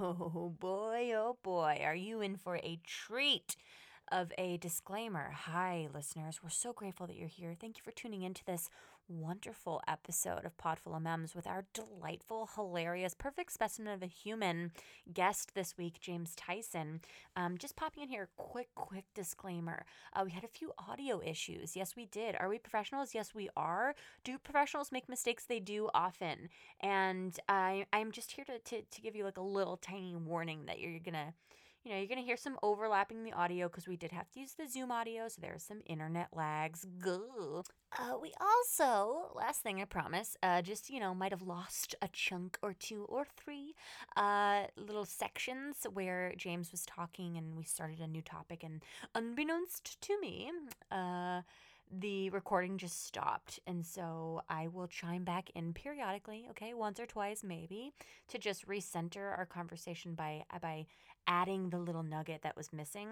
Oh boy, are you in for a treat of a disclaimer. Hi, listeners. We're so grateful that you're here. Thank you for tuning into this wonderful episode of Pod Full of Mems with our delightful, hilarious, perfect specimen of a human guest this week, James Tyson. Just popping in here, quick disclaimer. We had a few audio issues. Yes, we did. Are we professionals? Yes, we are. Do professionals make mistakes? They do often. And I'm just here to give you like a little tiny warning that you're going to you're going to hear some overlapping in the audio because we did have to use the Zoom audio, so there are some internet lags. We also, last thing I promise, just, might have lost a chunk or two or three little sections where James was talking and we started a new topic, and unbeknownst to me, the recording just stopped, and so I will chime back in periodically, okay, once or twice maybe, to just recenter our conversation by adding the little nugget that was missing,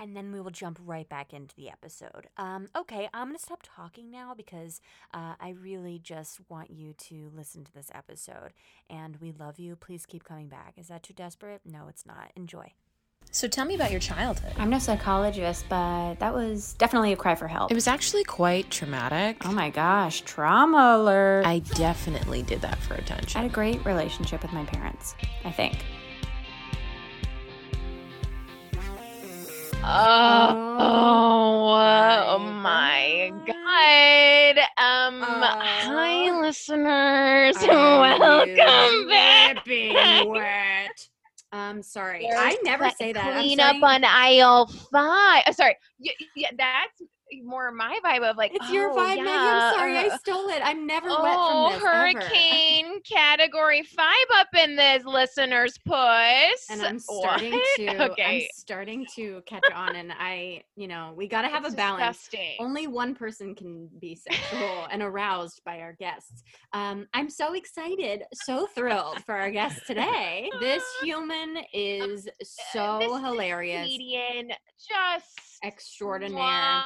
and then we will jump right back into the episode. Okay, I'm going to stop talking now because I really just want you to listen to this episode, and we love you. Please keep coming back. Is that too desperate? No, it's not. Enjoy. So tell me about your childhood. I'm no psychologist, but that was definitely a cry for help. It was actually quite traumatic. Oh my gosh, trauma alert. I definitely did that for attention. I had a great relationship with my parents, I think. Oh my God. Hi, listeners. Welcome back. Being wet. Sorry. I never say that. Clean up on aisle 5. Oh, sorry. Yeah, that's more my vibe of like. It's your vibe, yeah. Maggie. I'm sorry. I stole it. I'm never wet from this. Oh, hurricane ever. Category 5 up in this, listener's puss. And I'm starting to. Okay. I'm starting to catch on, and we gotta have a balance. Disgusting. Only one person can be sexual and aroused by our guests. I'm so excited, so thrilled for our guest today. This human is so hilarious. Comedian, just extraordinaire.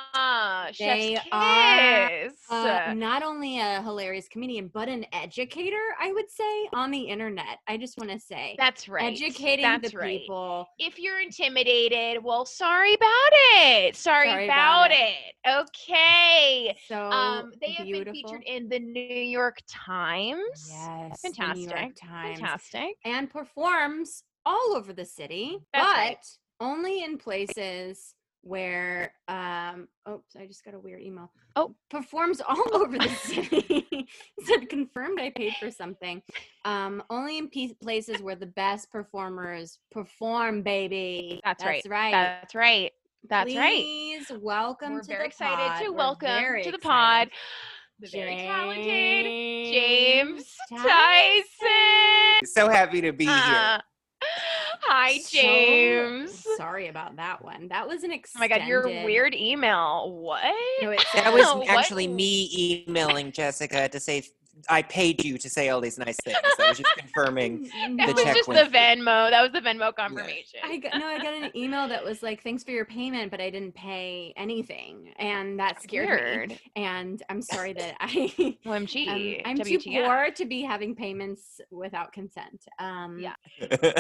They are not only a hilarious comedian, but an educator, I would say, on the internet. I just want to say. That's right. Educating the people. If you're intimidated, well, sorry about it. Sorry about it. Okay. So they have been featured in the New York Times. Yes. Fantastic. New York Times. Fantastic. And performs all over the city, only in places where I just got a weird email. Oh, performs all over the city. Said confirmed I paid for something. Only in places where the best performers perform, baby. That's right. Please welcome to the pod. We're very excited to welcome to the pod the very talented James Tyson. So happy to be here. Hi, James. So sorry about that one. That was an extended. Oh my God, your weird email. What? No, that was actually me emailing Jessica to say I paid you to say all these nice things. I was just confirming. That was just the Venmo. That was the Venmo confirmation. Yeah. I got an email that was like, "Thanks for your payment, but I didn't pay anything," and that scared me. And I'm sorry that I. OMG. I'm WTF. Too poor to be having payments without consent. Yeah.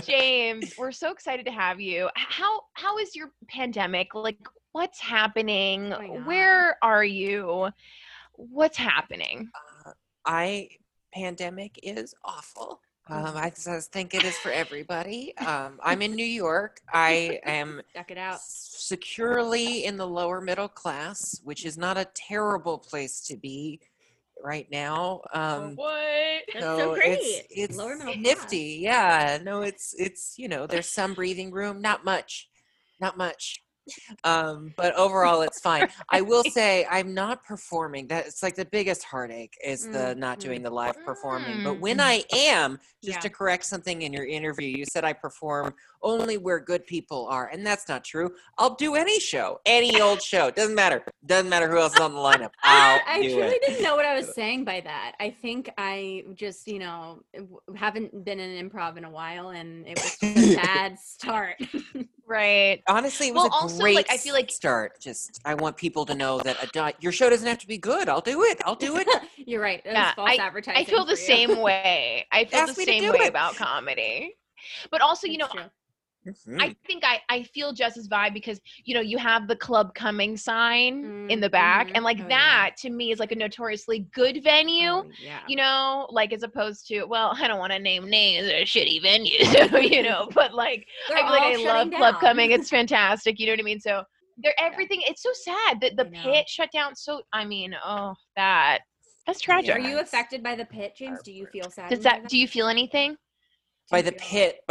James, we're so excited to have you. How is your pandemic? Like, what's happening? Where are you? What's happening? Pandemic is awful. I think it is for everybody. I'm in New York. I am securely in the lower middle class, which is not a terrible place to be right now. That's so great. It's lower middle nifty. Class. Yeah. No, it's there's some breathing room. Not much. But overall it's fine. I will say I'm not performing. That it's like the biggest heartache is the not doing the live performing. But when I am, to correct something in your interview, you said I perform only where good people are, and that's not true. I'll do any show, any old show. Doesn't matter who else is on the lineup. I truly didn't know what I was saying by that. I think I just, haven't been in improv in a while, and it was just a bad start. Right. Honestly, it was great. Like, I feel like start. Just I want people to know that your show doesn't have to be good. I'll do it. You're right. It was false advertising. I feel the same way. I feel the same way about comedy. But also, you know, mm-hmm. I think I feel just as vibe because, you know, you have the Club Coming sign mm-hmm. in the back. And like to me is like a notoriously good venue, you know, like as opposed to, well, I don't want to name names, they're shitty venues, you know, but like, I feel like I love Club Coming. It's fantastic. You know what I mean? So they're everything. It's so sad that the Pit shut down. So, I mean, that's tragic. Are you affected by the Pit, James? Do you feel sad? Do you feel anything? By the pit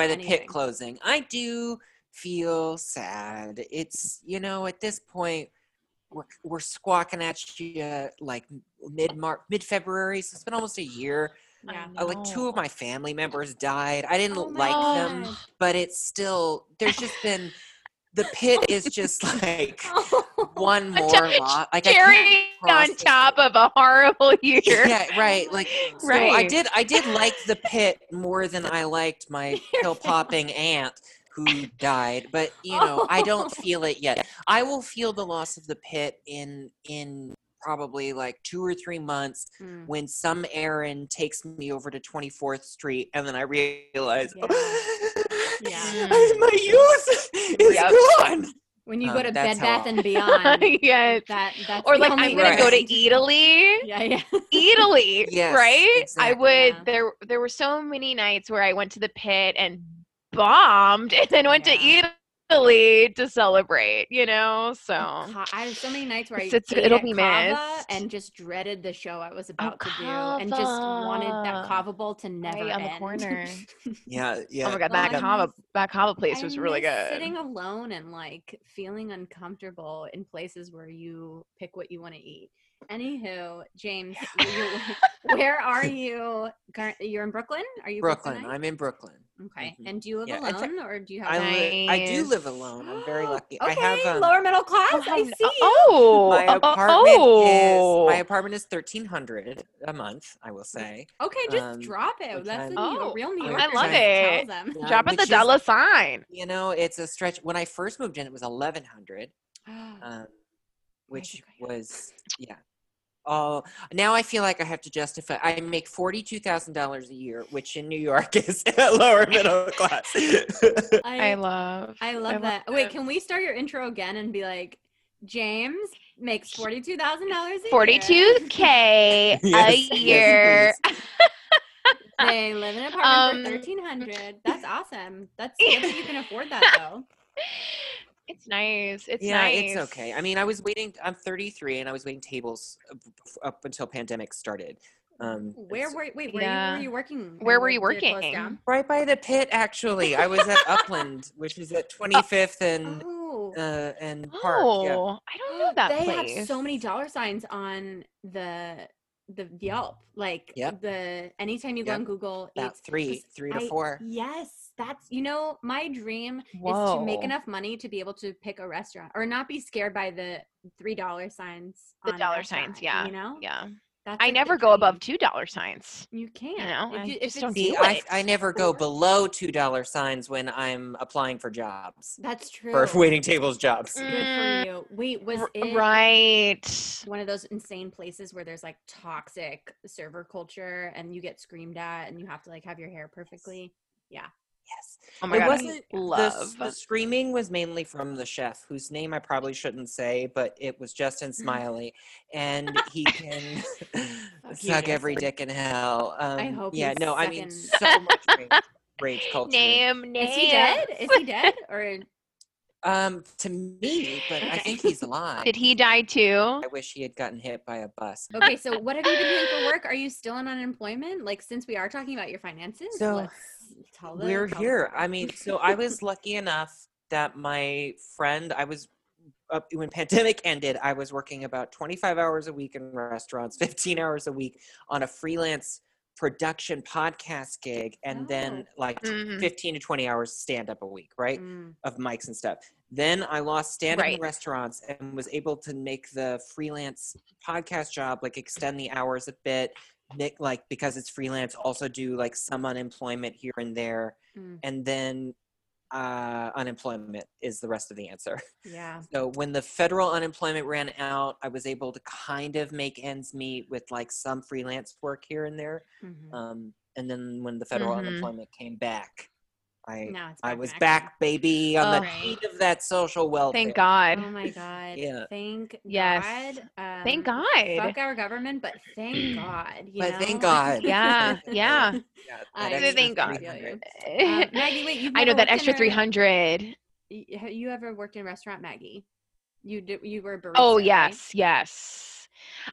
closing. I do feel sad. It's, you know, at this point, we're squawking at you like mid-February. So it's been almost a year. Yeah, like two of my family members died. I didn't like them, but it's still, there's just been, the Pit is just like one more lot. Like cherry on top of a horrible year. Yeah, right. Like, so I did like the Pit more than I liked my pill popping aunt who died, but you know, I don't feel it yet. I will feel the loss of the Pit in probably like 2 or 3 months when some errand takes me over to 24th Street and then I realize my youth is gone. When you go to Bed Bath and Beyond, that's or like I'm gonna go to Italy. Italy, right? Exactly. I would. Yeah. There were so many nights where I went to the Pit and bombed, and then went to Italy to celebrate. You know, so I have so many nights where it'll be missed, and just dreaded the show I was about to do, and just wanted that kava bowl to never end. On the corner. Oh my god, that kava place was really good. Sitting alone and like feeling uncomfortable in places where you pick what you want to eat. Anywho, James, where are you? You're in Brooklyn? Are you Brooklyn? I'm in Brooklyn. Okay. Mm-hmm. And do you live alone or do you have I do live alone. I'm very lucky. Okay. I have lower middle class. I see. My apartment is $1,300 a month, I will say. Okay, just drop it. That's a real New Yorker. I love it. Drop it the dollar sign. You know, it's a stretch. When I first moved in, it was $1,100. Which was, now I feel like I have to justify. I make $42,000 a year, which in New York is lower middle class. I love that. Wait, can we start your intro again and be like, James makes $42,000 a year. $42K a year. They live in an apartment for $1,300. That's awesome. That's if you can afford that, though. It's nice. It's okay. I mean, I was waiting. I'm 33, and I was waiting tables up until pandemic started. Where were you working? Where were you working? Right by the Pit, actually. I was at Upland, which is at 25th and Park. Oh, yeah. I don't know that place. They have so many dollar signs on the Yelp. Like anytime you go on Google, it's three to four. Yes. That's, you know, my dream is to make enough money to be able to pick a restaurant or not be scared by the $3 signs. The dollar signs, yeah. You know? Yeah. That's I never go above $2 signs. You can't. You know? I never go below $2 signs when I'm applying for jobs. That's true. Or waiting tables jobs. Good for you. Wait, was it one of those insane places where there's like toxic server culture and you get screamed at and you have to like have your hair perfectly? Yeah. Yes. Oh my God. Wasn't love. The screaming was mainly from the chef, whose name I probably shouldn't say, but it was Justin Smiley, and he can suck every dick in hell. I hope. Yeah. No. Sucking. I mean, so much rage culture. Name. Is he dead? Or to me, but I think he's alive. Did he die too? I wish he had gotten hit by a bus. Okay, so what have you been doing for work? Are you still in unemployment? Like, since we are talking about your finances, so let's tell them. We're here. I mean, so I was lucky enough that my friend, when pandemic ended, I was working about 25 hours a week in restaurants, 15 hours a week on a freelance production podcast gig, and then like 15 to 20 hours stand up a week, right? Of mics and stuff. Then I lost stand up in restaurants and was able to make the freelance podcast job, like extend the hours a bit, like because it's freelance, also do like some unemployment here and there. And then unemployment is the rest of the answer. Yeah. So when the federal unemployment ran out, I was able to kind of make ends meet with like some freelance work here and there. And then when the federal unemployment came back, I was back, baby, on the heat of that social welfare. Thank God. Oh my God. Yeah. Thank God. Thank God. Fuck our government, but thank God. You know? Thank God. Yeah. Yeah. Thank God. Maggie, wait. I know that extra $300. Have you ever worked in a restaurant, Maggie? You were a barista. Oh yes, right? Yes.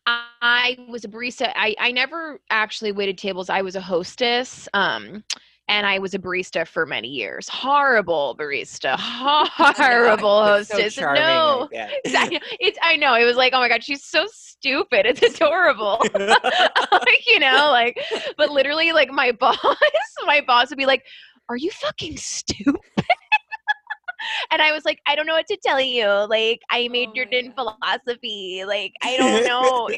I was a barista. I never actually waited tables. I was a hostess. And I was a barista for many years. Horrible barista. Horrible hostess. So charming, no. Like I know. It was like, oh my God, she's so stupid. It's adorable. But literally like my boss would be like, are you fucking stupid? And I was like, I don't know what to tell you. Like, I majored in philosophy. Like, I don't know.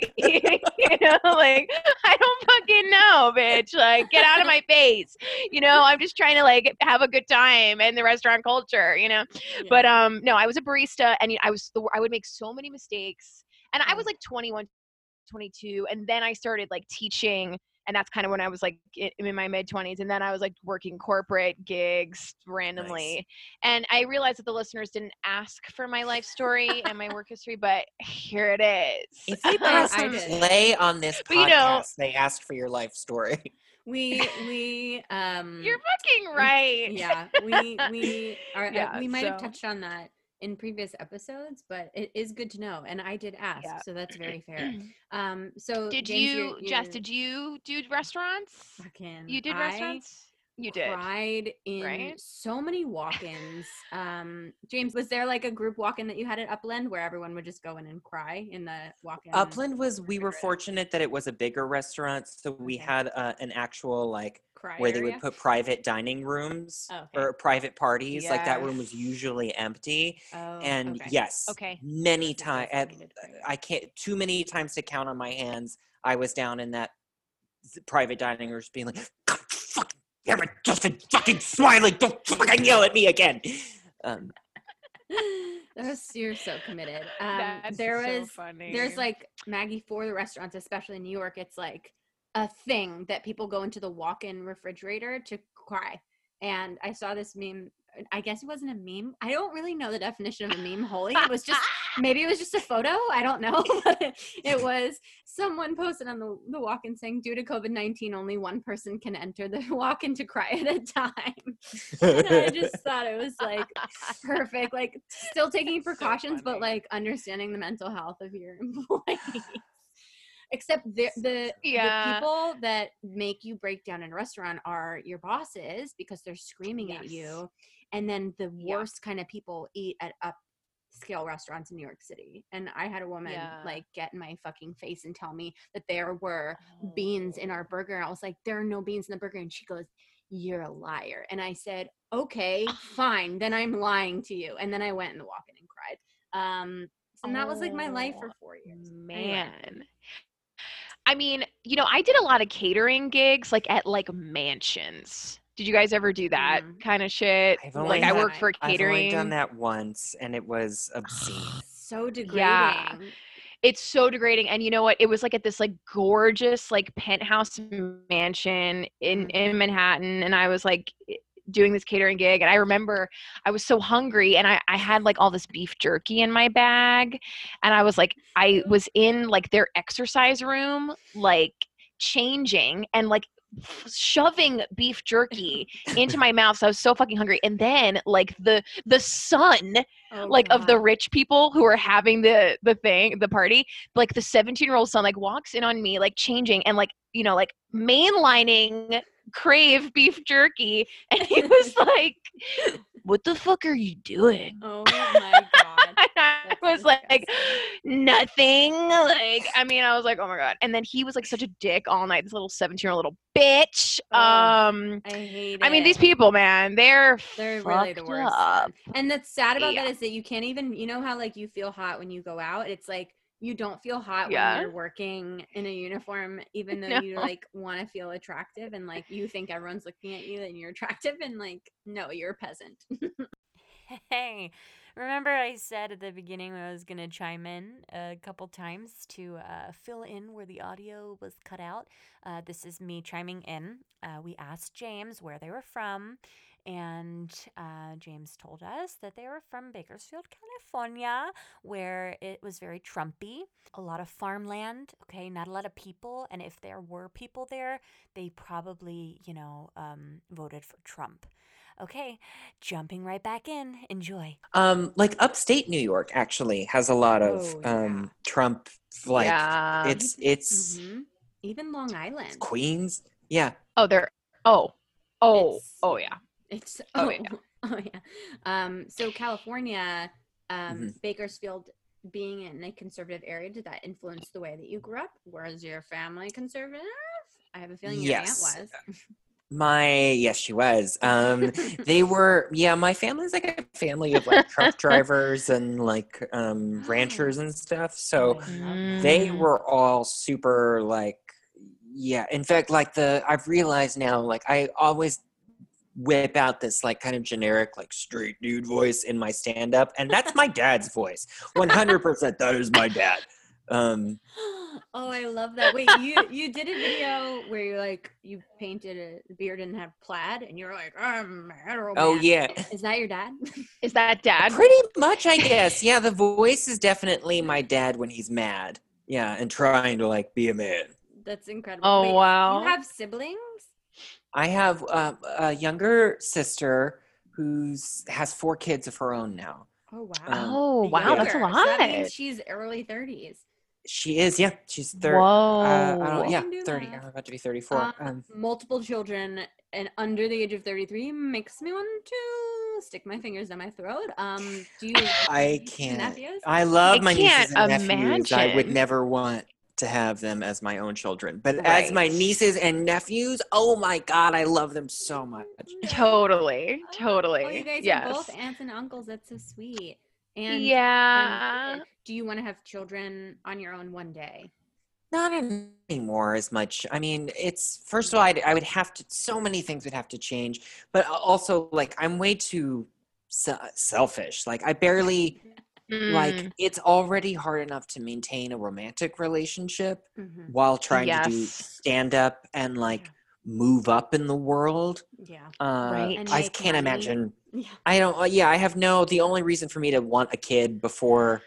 I don't fucking know, bitch. Like, get out of my face. You know, I'm just trying to like have a good time in the restaurant culture, you know. Yeah. But no, I was a barista, and I would make so many mistakes. And I was like 21, 22, and then I started like teaching. And that's kind of when I was like in my mid 20s. And then I was like working corporate gigs randomly. Nice. And I realized that the listeners didn't ask for my life story and my work history, but here it is. If they press play on this podcast, they asked for your life story. You're fucking right. Yeah. We might have touched on that in previous episodes, but it is good to know. And I did ask, so that's very fair. So did James, Jess, did you do restaurants? You did restaurants? You did. I cried in so many walk-ins. James, was there like a group walk-in that you had at Upland where everyone would just go in and cry in the walk-in? Upland was, we were fortunate that it was a bigger restaurant. So we had an actual like, where they would put private dining rooms or private parties. Yes. Like that room was usually empty. Many times, I can't, too many times to count on my hands, I was down in that private dining room just being like, God, fucking damn it, Justin fucking Smiley, don't fucking yell at me again. You're so committed. There's like, Maggie, for the restaurants, especially in New York, it's like a thing that people go into the walk-in refrigerator to cry. And I saw this meme. I guess it wasn't a meme. I don't really know the definition of a meme wholly. It was just, maybe it was just a photo. I don't know. It was someone posted on the walk-in saying, due to COVID-19, only one person can enter the walk-in to cry at a time. And I just thought it was like perfect, like still taking precautions, so but like understanding the mental health of your employees. Except the people that make you break down in a restaurant are your bosses because they're screaming at you. And then the worst kind of people eat at upscale restaurants in New York City. And I had a woman like get in my fucking face and tell me that there were beans in our burger. I was like, there are no beans in the burger. And she goes, you're a liar. And I said, okay, fine. Then I'm lying to you. And then I went in the walk-in and cried. And that was like my life for 4 years. Man. Anyway. I mean, you know, I did a lot of catering gigs, like at like mansions. Did you guys ever do that kind of shit? I worked for catering. I've only done that once, and it was obscene. So degrading. Yeah. It's so degrading. And you know what? It was like at this like gorgeous like penthouse mansion in Manhattan, and I was like doing this catering gig, and I remember I was so hungry, and I had like all this beef jerky in my bag, and I was like, I was in like their exercise room like changing and like shoving beef jerky into my mouth, so I was so fucking hungry. And then like the son of the rich people who are having the party, like the 17-year-old son like walks in on me like changing and like, you know, like mainlining Crave beef jerky, and he was like, what the fuck are you doing? Oh my God. And I was disgusting. Like nothing, like I mean I was like, oh my God. And then he was like such a dick all night, this little 17-year-old little bitch. I hate it. I mean, these people, man, they're really the worst up. And that's sad about that is that you can't even, you know how like you feel hot when you go out, it's like you don't feel hot when you're working in a uniform, even though you like want to feel attractive and like you think everyone's looking at you and you're attractive, and like, no, you're a peasant. Hey, remember I said at the beginning I was going to chime in a couple times to fill in where the audio was cut out. This is me chiming in. We asked James where they were from. And James told us that they were from Bakersfield, California, where it was very Trumpy, a lot of farmland, okay, not a lot of people. And if there were people there, they probably, voted for Trump. Okay, jumping right back in. Enjoy. Like upstate New York actually has a lot of Trump, like it's even Long Island, Queens. Yeah. Oh, they're So California, Bakersfield being in a conservative area, did that influence the way that you grew up? Was your family conservative? I have a feeling your aunt was. Yes, she was. They were, my family's like a family of like truck drivers and like ranchers and stuff. So they were all super like, in fact, like I've realized now, like I always whip out this like kind of generic like straight dude voice in my stand-up, and that's my dad's voice 100%. That is my dad. I love that. Wait, you did a video where you like you painted a beard and had plaid and you were like, I'm heterosexual. Oh yeah, is that your dad? Is that dad? Pretty much, I guess. Yeah, the voice is definitely my dad when he's mad and trying to like be a man. That's incredible. Oh, wait, wow. You have siblings? I have a younger sister who has 4 kids of her own now. Oh, wow. That's a lot. So that means she's early 30s. She is, yeah. She's 30. Whoa. 30. I'm about to be 34. Multiple children and under the age of 33 makes me want to stick my fingers down my throat. Do you I can't. Nephews? I love my nieces and nephews. I would never want to have them as my own children, but as my nieces and nephews, oh my god, I love them so much. Totally. Oh, you guys are both aunts and uncles. That's so sweet. And and do you want to have children on your own one day? Not anymore as much. I mean, it's first of all, I would have to. So many things would have to change, but also like I'm way too selfish. Like I barely. Like, it's already hard enough to maintain a romantic relationship while trying to do stand-up and, like, move up in the world. Yeah. Right. And I can't imagine. Yeah. I don't – yeah, I have no – the only reason for me to want a kid before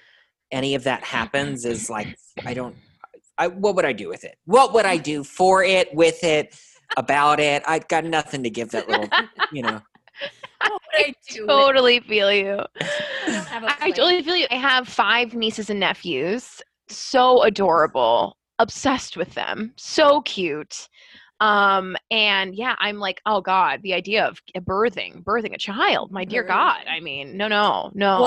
any of that happens is, like, I don't – what would I do with it? What would I do for it, with it, about it? I've got nothing to give that little, feel you. I totally feel you. I have 5 nieces and nephews. So adorable. Obsessed with them. So cute. And I'm like, oh God, the idea of birthing a child. My dear God. I mean, no. Well, no.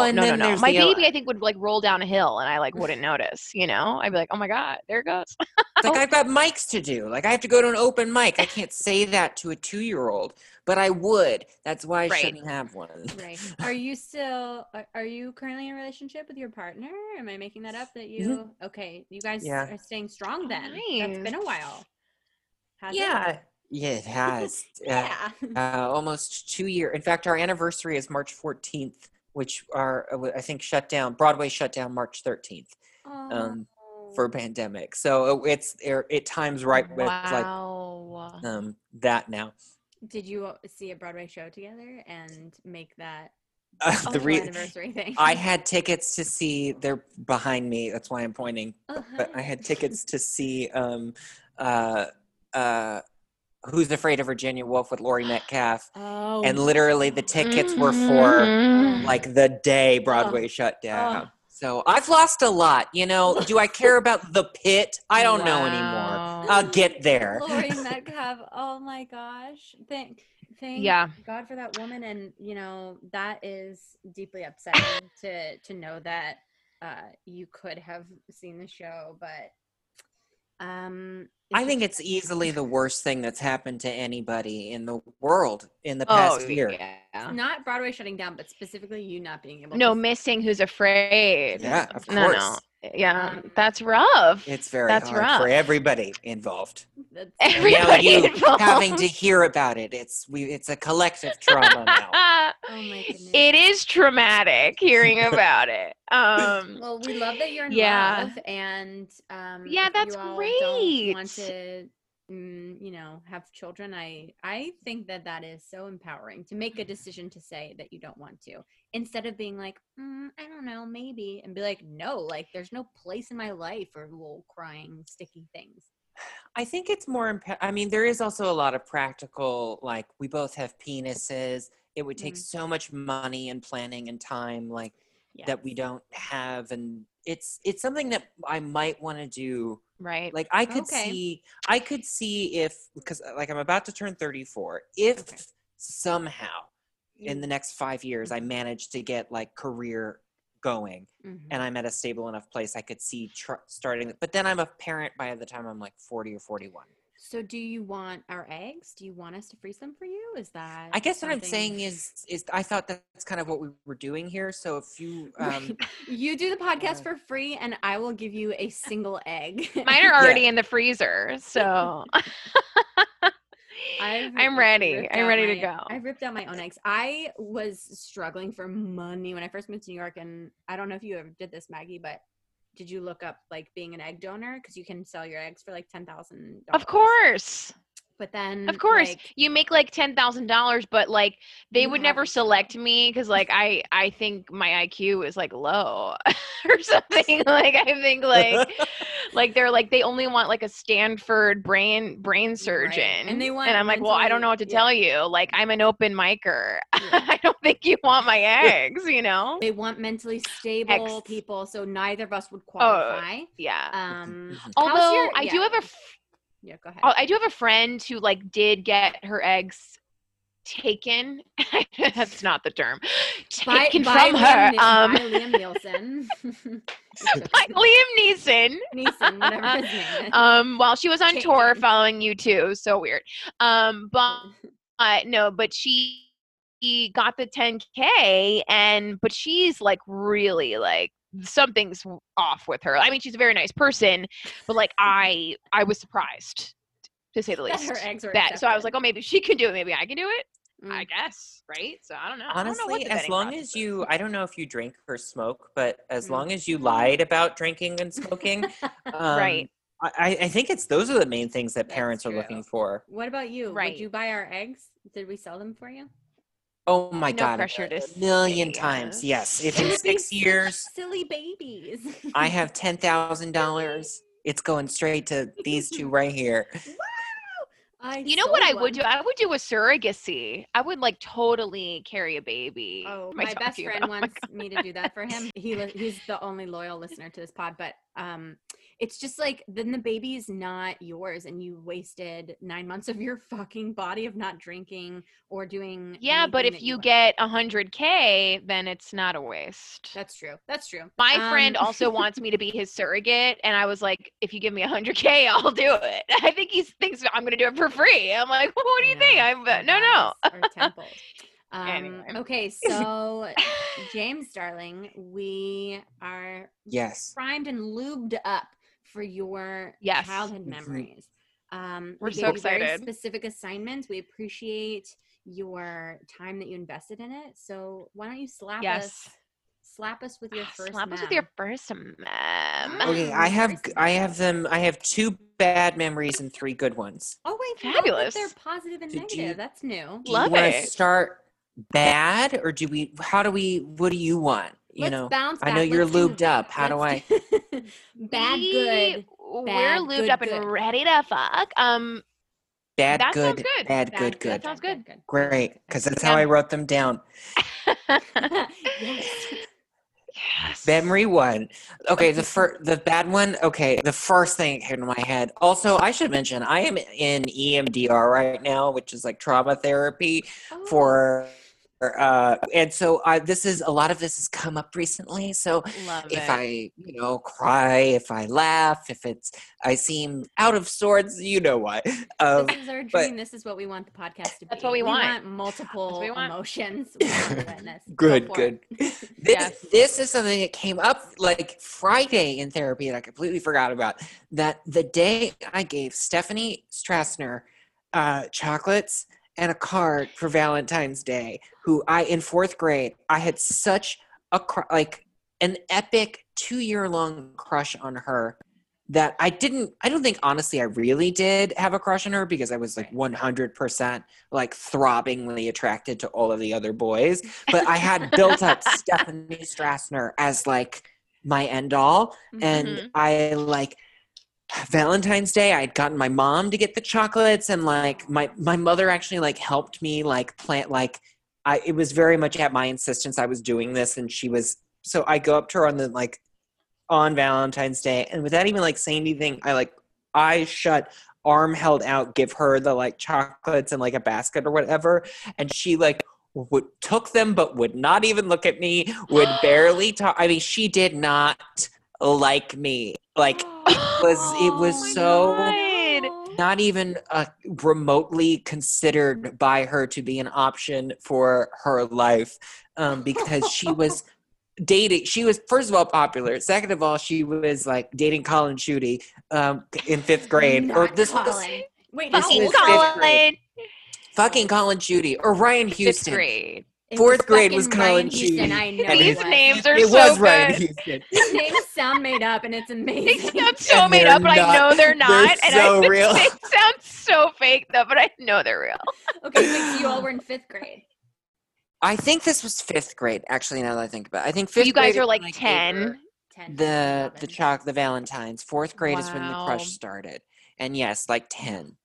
My baby, I think, would like roll down a hill and I like wouldn't notice, I'd be like, oh my God, there it goes. Like I've got mics to do. Like I have to go to an open mic. I can't say that to a 2-year-old, but I would. That's why I shouldn't have one. Right. Are you currently in a relationship with your partner? Am I making that up that you, okay. You guys are staying strong then. Nice. That's been a while. It has. Almost 2 years. In fact, our anniversary is March 14th, which I think Broadway shut down March 13th for pandemic. So it times right with like that now. Did you see a Broadway show together and make that anniversary thing? I had tickets to see, they're behind me. That's why I'm pointing. Oh, but I had tickets to see Who's Afraid of Virginia Woolf with Laurie Metcalf. Oh. And literally the tickets were for like the day Broadway shut down. So I've lost a lot, Do I care about The Pit? I don't know anymore. I'll get there. Laurie Metcalf, oh my gosh. Thank God for that woman. And, that is deeply upsetting to know that you could have seen the show, but I think it's easily the worst thing that's happened to anybody in the world in the past year. Yeah. Not Broadway shutting down, but specifically you not being able to missing Who's Afraid. Yeah, of course. No. Yeah, that's rough. It's hard for everybody involved. Everybody involved. Having to hear about it. It's a collective trauma now. Oh my goodness. It is traumatic hearing about it. Well, we love that you're in love, and that's great. Don't want to you know, have children, I think that that is so empowering to make a decision to say that you don't want to, instead of being like, I don't know, maybe, and be like, no, like there's no place in my life for little crying, sticky things. I think it's more, I mean, there is also a lot of practical, like we both have penises. It would take so much money and planning and time, like that we don't have. And it's something that I might want to do. Right. Like I could see, if, because like I'm about to turn 34, if somehow in the next 5 years I managed to get like career going and I'm at a stable enough place, I could see starting, but then I'm a parent by the time I'm like 40 or 41. So do you want our eggs? Do you want us to freeze them for you? Is that, I guess what I'm saying is I thought that's kind of what we were doing here. So if you, you do the podcast for free and I will give you a single egg. Mine are already in the freezer. So I'm ready to go. I've ripped out my own eggs. I was struggling for money when I first moved to New York, and I don't know if you ever did this, Maggie, but did you look up like being an egg donor? Because you can sell your eggs for like $10,000. Of course. But then, of course, like, you make like $10,000, but like they would never select me because like I think my IQ is like low or something. Like I think like like they're like they only want like a Stanford brain surgeon, and they want. And I'm like, well, I don't know what to tell you. Like I'm an open micer. I don't think you want my eggs. You know, they want mentally stable people, so neither of us would qualify. Although I do have a. Yeah, go ahead. I do have a friend who like did get her eggs taken. That's not the term. Taken by from her. By Liam Nielsen. By Liam Neeson. Neeson, whatever his name is. While she was on tour following you too. So weird. But she got the 10K but she's like really like, something's off with her. I mean, she's a very nice person, but like I was surprised to say the least. Her eggs are that, so I was like, oh, maybe she can do it. Maybe I can do it. I guess, right? So I don't know. Honestly, I don't know what as long as you, I don't know if you drink or smoke, but as long as you lied about drinking and smoking, right? I think those are the main things that parents are looking for. What about you? Right. Would you buy our eggs? Did we sell them for you? Oh my God, a million times. Yes. If in 6 years, silly babies, I have $10,000, it's going straight to these two right here. Wow! You know what I would do? I would do a surrogacy. I would like totally carry a baby. Oh, my best friend wants me to do that for him. He's the only loyal listener to this pod, but it's just like, then the baby is not yours and you wasted 9 months of your fucking body of not drinking or doing. Yeah. But if you get 100K, then it's not a waste. That's true. That's true. My friend also wants me to be his surrogate. And I was like, if you give me 100K, I'll do it. I think he thinks I'm going to do it for free. I'm like, well, what do you think? No. Anyway. Okay, so James, darling, we are primed and lubed up for your childhood memories. We're so excited. Very specific assignments. We appreciate your time that you invested in it. So why don't you slap us? Slap us with your first. Slap us with your first mem. Okay, I have 2 bad memories and 3 good ones. Oh wait, fabulous! They're positive and negative. That's new. Love it. Want to start bad, or do we? How do we? What do you want? Bounce back. I know you're lubed up. How do I? Bad, good. We're lubed up and ready to fuck. Bad, good. Bad, good, good. That sounds good. Great, because that's how I wrote them down. Yes. Memory 1. Okay, the bad one. Okay, the first thing that came to my head. Also, I should mention I am in EMDR right now, which is like trauma therapy and so this has come up recently. So I, cry, if I laugh, if I seem out of sorts, you know why. This is our dream. This is what we want the podcast to be. That's what we want. We want multiple emotions. We want witness. Good. This is something that came up like Friday in therapy that I completely forgot about. That the day I gave Stephanie Strassner chocolates and a card for Valentine's Day, who I, in 4th grade, I had such an epic 2-year-long crush on her that I don't think honestly I really did have a crush on her, because I was like 100% like throbbingly attracted to all of the other boys. But I had built up Stephanie Strassner as like my end all. Mm-hmm. And I like Valentine's Day, I had gotten my mom to get the chocolates, and like my mother actually like helped me like plant, like it was very much at my insistence I was doing this. And she was, so I go up to her on Valentine's Day, and without even like saying anything, I like eyes shut, arm held out, give her the like chocolates and like a basket or whatever, and she like took them but would not even look at me, would barely talk. I mean, she did not like me. Like it was so God. Not even remotely considered by her to be an option for her life, because she was. Dating, she was first of all popular. Second of all, she was like dating Colin Judy in fifth grade. Fucking Colin Judy or Ryan Houston. Fourth grade was Colin Judy. I know these names are so good. It was Ryan Houston. These names sound made up, and it's amazing. They sound so made up, but I know they're not. They're so real. They sound so fake though, but I know they're real. Okay, so you all were in fifth grade. I think this was fifth grade, actually, now that I think about it. I think fifth grade. You guys are like 10. The Valentines. Fourth grade is when the crush started. And yes, like 10.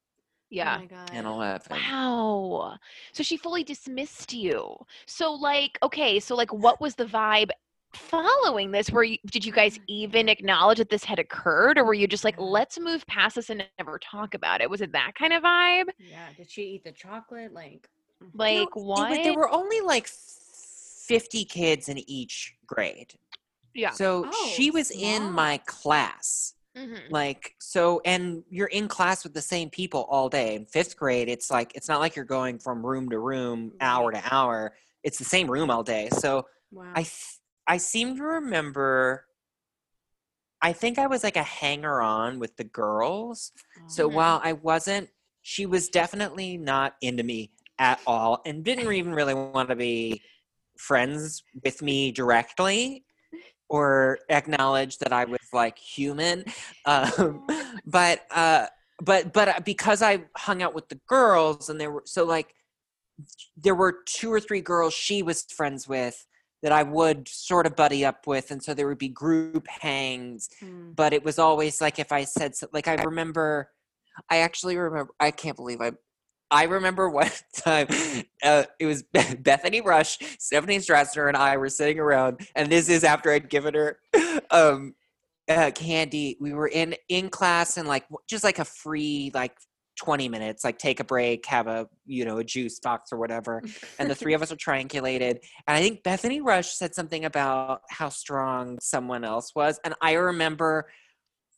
Yeah. Oh my God. And 11. Wow. So she fully dismissed you. So like, okay, so like what was the vibe following this? Did you guys even acknowledge that this had occurred, or were you just like, let's move past this and never talk about it? Was it that kind of vibe? Yeah. Did she eat the chocolate? Like what? There were only like 50 kids in each grade. Yeah. So she was in my class. Mm-hmm. Like, so, and you're in class with the same people all day. In fifth grade, it's like, it's not like you're going from room to room, hour to hour. It's the same room all day. So I seem to remember, I think I was like a hanger on with the girls. Mm-hmm. So while she was definitely not into me at all, and didn't even really want to be friends with me directly or acknowledge that I was like human, but because I hung out with the girls, and there were two or three girls she was friends with that I would sort of buddy up with, and so there would be group hangs, but it was always like if I said so, like I remember one time, it was Bethany Rush, Stephanie Strassner, and I were sitting around, and this is after I'd given her candy. We were in class, and like just like a free like 20 minutes, like take a break, have a, you know, a juice box or whatever. And the three of us were triangulated. And I think Bethany Rush said something about how strong someone else was. And I remember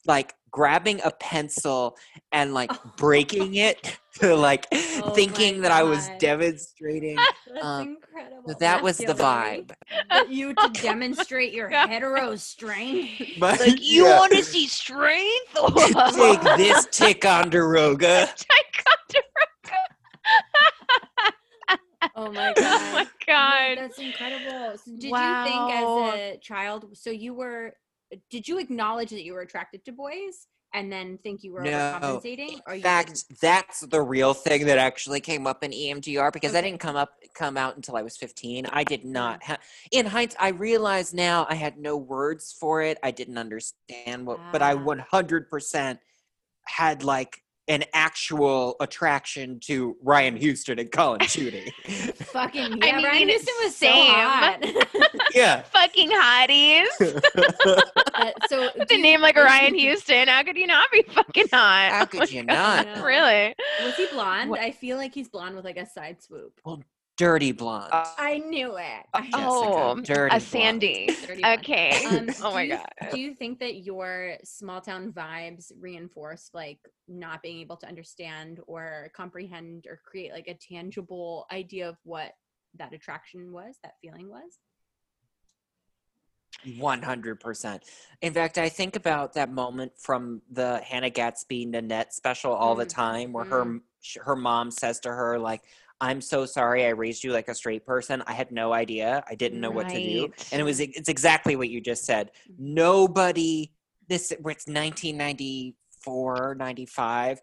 like grabbing a pencil and like breaking it to like thinking that I was demonstrating. That's incredible. That was the vibe. But you to demonstrate your hetero strength. But, like you want to see strength? Take this, Ticonderoga. Oh my God. Oh my God. That's incredible. So did you think as a child, did you acknowledge that you were attracted to boys and then think you were overcompensating? In fact, that's the real thing that actually came up in EMDR, because I didn't come out until I was 15. I did not have, in hindsight, I realize now I had no words for it. I didn't understand but I 100% had like an actual attraction to Ryan Houston and Colin Judy. Fucking yeah, I mean, Ryan Houston was so hot. Yeah. Fucking hotties. So with a name like Ryan Houston, how could you not be fucking hot? How could you not? No. Really? Was he blonde? What? I feel like he's blonde with like a side swoop. Well, dirty blonde. I knew it. Dirty a Sandy. Dirty okay. Oh my God. Do you think that your small town vibes reinforced like not being able to understand or comprehend or create like a tangible idea of what that attraction was, that feeling was? 100%. In fact, I think about that moment from the Hannah Gatsby Nanette special all the time, where her mom says to her like, I'm so sorry I raised you like a straight person. I had no idea. I didn't know what to do. And it's exactly what you just said. Nobody this, where it's 1994, 95,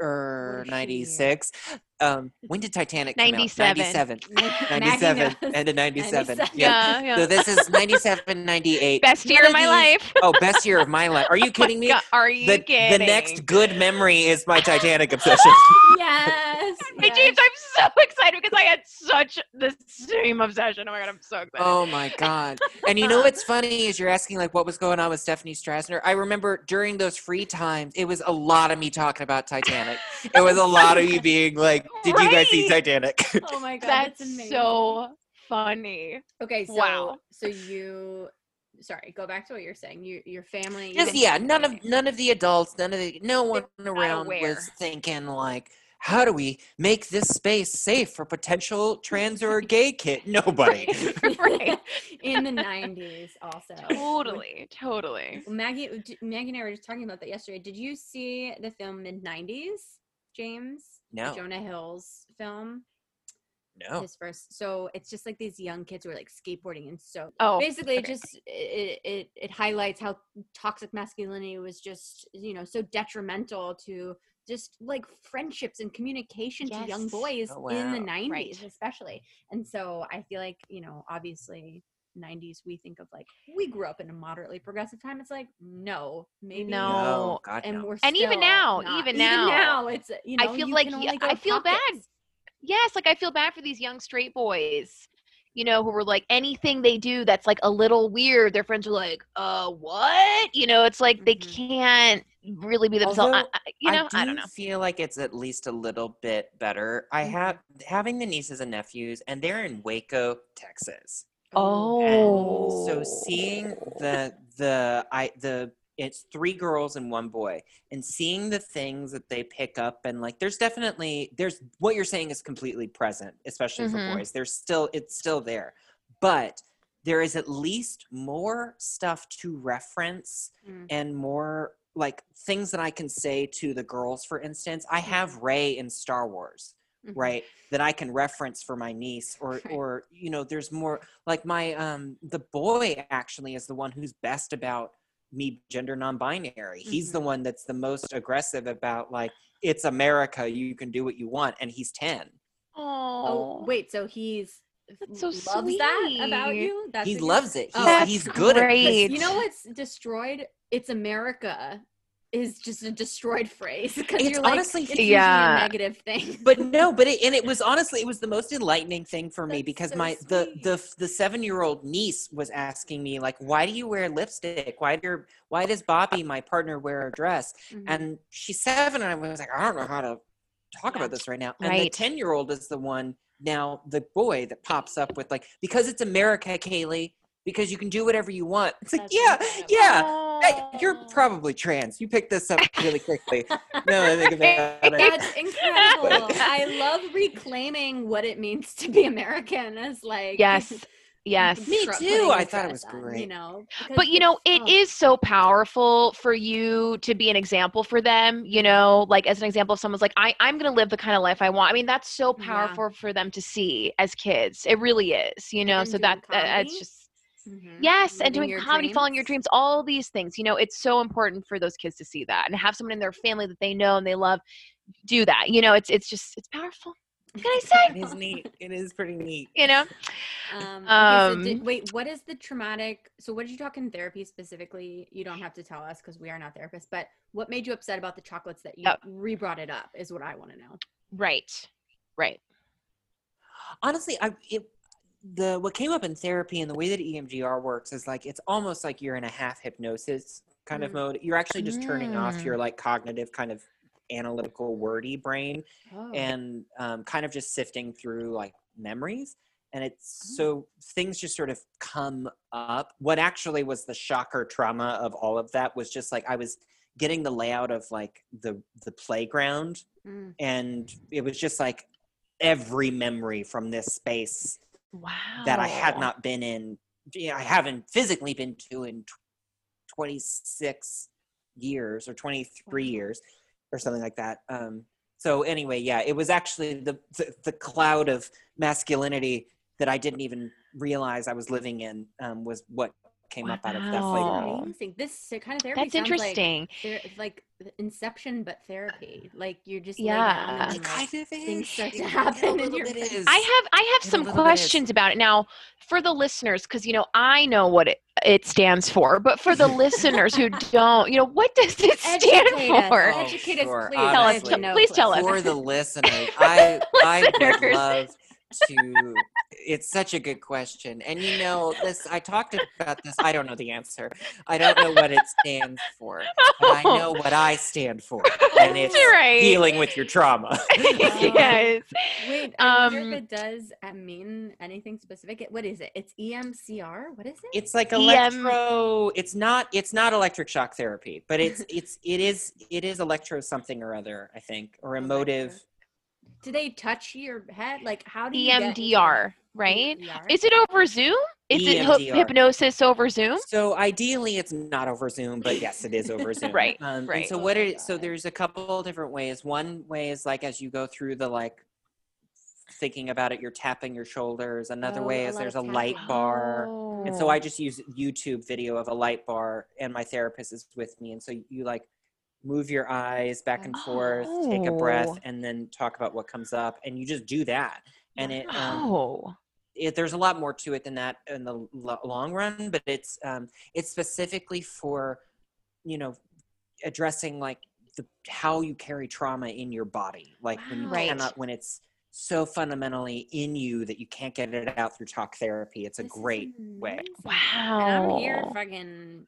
or 96. When did Titanic come out? 97. 97. End of 97. Yeah. Yeah. So this is 97, 98. Best year of my life. Oh, best year of my life. Are you kidding me? God, are you kidding? The next good memory is my Titanic obsession. Yes. Hey, James, I'm so excited because I had such the same obsession. Oh, my God, I'm so excited. Oh, my God. And you know what's funny is you're asking, like, what was going on with Stephanie Strassner? I remember during those free times, it was a lot of me talking about Titanic. It was a lot of you being like, did you guys see Titanic? Oh my God, that's amazing. So funny. Okay, so wow. So you, sorry, go back to what you're saying. Your family. Yes, yeah. None of the adults. No one around was thinking like, how do we make this space safe for potential trans or gay kid? Nobody. Right. In the 90s also. Totally. Maggie and I were just talking about that yesterday. Did you see the film mid-90s, James? No. Jonah Hill's film. No. His first. So it's just like these young kids who are like skateboarding, and so basically it just it highlights how toxic masculinity was just, you know, so detrimental to just like friendships and communication to young boys in the 90s especially. And so I feel like, you know, obviously 90s we think of like we grew up in a moderately progressive time. It's like no. God, and we're still, and even now it's, you know, I feel like I feel bad. Yes, like I feel bad for these young straight boys, you know, who were like anything they do that's like a little weird, their friends are like, what, you know, it's like they can't really be themselves. Although, you know, I don't know. I feel like it's at least a little bit better. I have having the nieces and nephews, and they're in Waco, Texas. Oh, and so seeing the it's 3 girls and 1 boy, and seeing the things that they pick up, and like there's what you're saying is completely present, especially for boys. It's still there, but there is at least more stuff to reference and more like things that I can say to the girls. For instance, I have Rey in Star Wars. Right, that I can reference for my niece, or you know, there's more like my the boy actually is the one who's best about me gender non-binary. He's the one that's the most aggressive about like, it's America, you can do what you want, and he's 10. Oh wait, so that's so loves sweet. That about you? That's he loves it. He's good at it. You know what's destroyed? It's America. Is just a destroyed phrase, because you're like, honestly, it's usually a negative thing. But no, but it was the most enlightening thing for me, because so the 7-year-old niece was asking me like, why do you wear lipstick? Why does Bobby, my partner, wear a dress? And she's 7, and I was like, I don't know how to talk about this right now. And the 10-year-old is the one now, the boy that pops up with like, because it's America, Kaylee. Because you can do whatever you want. It's like, hey, you're probably trans. You picked this up really quickly. No, I think about it. That's incredible. I love reclaiming what it means to be American as like. Yes. Me too. I thought it was great. You know, but you know, it is so powerful for you to be an example for them, you know, like as an example of someone's like, I'm going to live the kind of life I want. I mean, that's so powerful for them to see as kids. It really is, you know, and so that's just. Yes, and doing comedy, following your dreams, all these things. You know, it's so important for those kids to see that and have someone in their family that they know and they love do that. You know, it's powerful. What can I say? It is neat. It is pretty neat. You know? Okay, so what is the traumatic – so what did you talk in therapy specifically? You don't have to tell us because we are not therapists, but what made you upset about the chocolates that you re-brought it up is what I want to know. Right. Honestly, what came up in therapy and the way that EMDR works is like, it's almost like you're in a half hypnosis kind of mode. You're actually just turning off your like cognitive kind of analytical wordy brain and kind of just sifting through like memories. And it's so things just sort of come up. What actually was the shocker trauma of all of that was just like, I was getting the layout of like the playground and it was just like every memory from this space that I had not been in. I haven't physically been to in 26 years or 23 years or something like that. So anyway, it was actually the cloud of masculinity that I didn't even realize I was living in was what came up out of that flavor. Amazing. This kind of therapy. That's interesting. Like Inception, but therapy. Like you're just it kind of things start to happen in your face. I have some questions about it now for the listeners, because I know what it stands for, but for the listeners who don't, what does it stand for? Educate us, please. Honestly, tell us. For the listeners, I would love to. It's such a good question, and this. I talked about this. I don't know the answer. I don't know what it stands for, but I know what I stand for, and it's dealing with your trauma. Yes. Wait, I wonder if it does mean anything specific. What is it? It's EMCR. What is it? It's like electro. It's not electric shock therapy, but it is electro something or other, I think, or emotive. Do they touch your head? Like, how do you EMDR, right? EMDR? Is it over Zoom? Is EMDR. It hypnosis over Zoom? So ideally it's not over Zoom, but yes, it is over Zoom. Right, right. And so there's a couple different ways. One way is like, as you go through the thinking about it, you're tapping your shoulders. Another way is there's a light bar. And so I just use YouTube video of a light bar and my therapist is with me. And so you move your eyes back and forth, take a breath, and then talk about what comes up. And you just do that. And there's a lot more to it than that in the long run, but it's specifically for, addressing how you carry trauma in your body. When you cannot, when it's so fundamentally in you that you can't get it out through talk therapy. It's a great way. Wow. And I'm here fucking,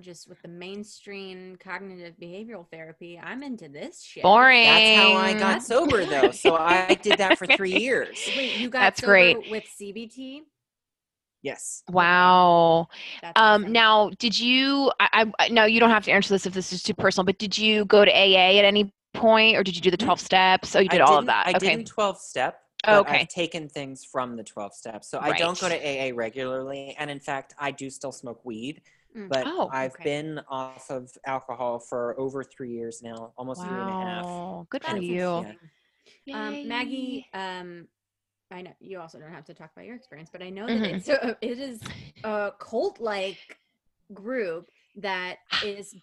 just with the mainstream cognitive behavioral therapy. I'm into this shit. Boring. That's how I got sober though. So I did that for 3 years. Wait, you got sober with CBT? Yes. Wow. Awesome. Now, did you, I no, you don't have to answer this if this is too personal, but did you go to AA at any point, or did you do the 12 steps? Oh, you did all of that. I didn't 12 step. Okay. I've taken things from the 12 steps. So I don't go to AA regularly. And in fact, I do still smoke weed, but I've been off of alcohol for over 3 years now, almost 3.5. Good for you. Yeah. Maggie, I know you also don't have to talk about your experience, but I know that it is a cult-like group that is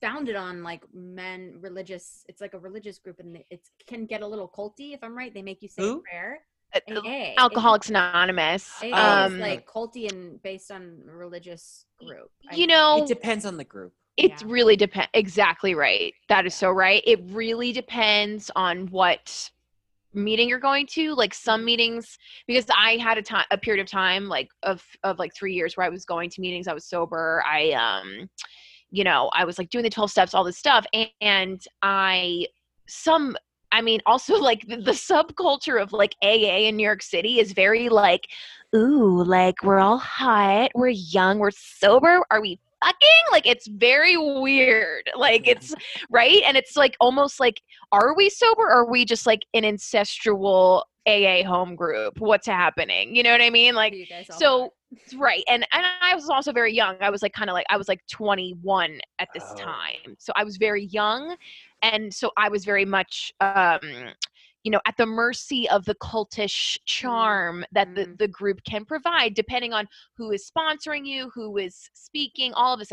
founded on men religious. It's like a religious group, and it can get a little culty. If I'm right, they make you say a prayer. AA. Alcoholics Anonymous. AA is culty and based on a religious group. It depends on the group. It really depends. Exactly right. That is so right. It really depends on what meeting you're going to. Like some meetings, because I had a period of time of 3 years where I was going to meetings. I was sober. I was doing the 12 steps, all this stuff. And the subculture of AA in New York City is very we're all hot. We're young. We're sober. Are we fucking? It's very weird. It's right. And it's almost are we sober? Or are we just an ancestral AA home group? What's happening? You know what I mean? Right. And I was also very young. I was I was 21 at this time. So I was very young. And so I was very much, at the mercy of the cultish charm that the group can provide, depending on who is sponsoring you, who is speaking, all of this.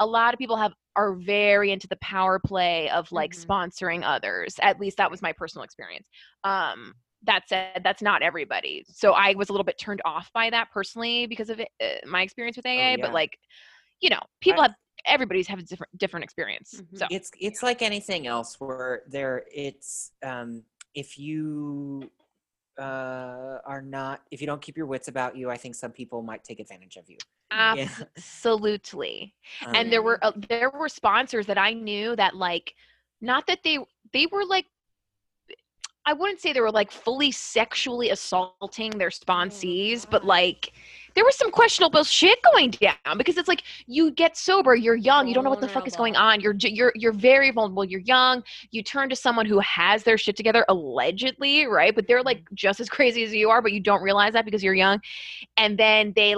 A lot of people are very into the power play of sponsoring others. At least that was my personal experience. That said, that's not everybody. So I was a little bit turned off by that personally because of my experience with AA. But people have. Everybody's having different experience. Mm-hmm. So it's like anything else where if you if you don't keep your wits about you, I think some people might take advantage of you. Absolutely. Yeah. And there were sponsors that I knew that not that they were I wouldn't say they were fully sexually assaulting their sponsees, but there was some questionable shit going down, because it's you get sober, you're young, you don't know what the fuck is going on. You're very vulnerable. You're young. You turn to someone who has their shit together, allegedly, right? But they're just as crazy as you are, but you don't realize that because you're young. And then they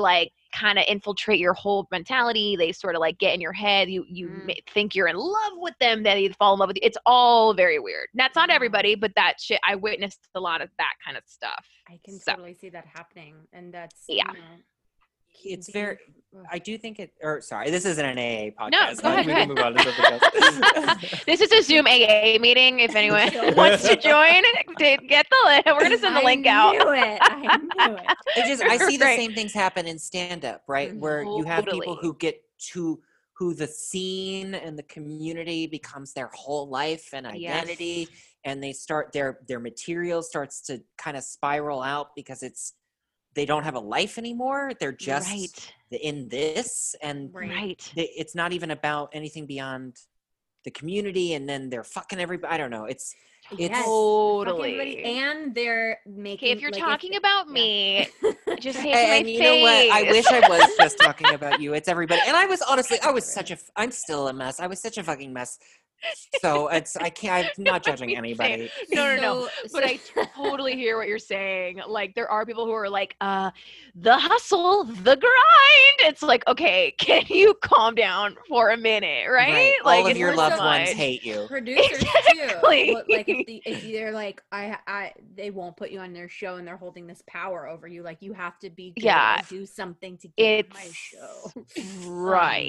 kind of infiltrate your whole mentality. They sort of get in your head. You think you're in love with them. Then you fall in love with you. It's all very weird. And that's not everybody, but that shit, I witnessed a lot of that kind of stuff. I can totally see that happening. And that's, it's very, I do think it, or sorry, this isn't an AA podcast. No, go ahead. We can move on to something else. This is a Zoom AA meeting. If anyone wants to join, get the link. We're going to send the link out. I knew it. I see the same things happen in stand-up, right? Where you have people who get to, who the scene and the community becomes their whole life and identity. Yes. And they start, their material starts to kind of spiral out because it's, they don't have a life anymore. They're just in this, and it's not even about anything beyond the community. And then they're fucking everybody. I don't know. It's totally, and they're making. If you're like, talking about me, just say and my you face. Know what? I wish I was just talking about you. It's everybody, and I was honestly, I'm still a mess. I was such a fucking mess. So I'm not judging anybody. No. But I totally hear what you're saying. Like, there are people who are like, the hustle, the grind. It's like, okay, can you calm down for a minute, right? Like, all of your loved ones hate you. Producers too. Like, if they're like, they won't put you on their show, and they're holding this power over you. Like, you have to be good and do something to get my show. Right.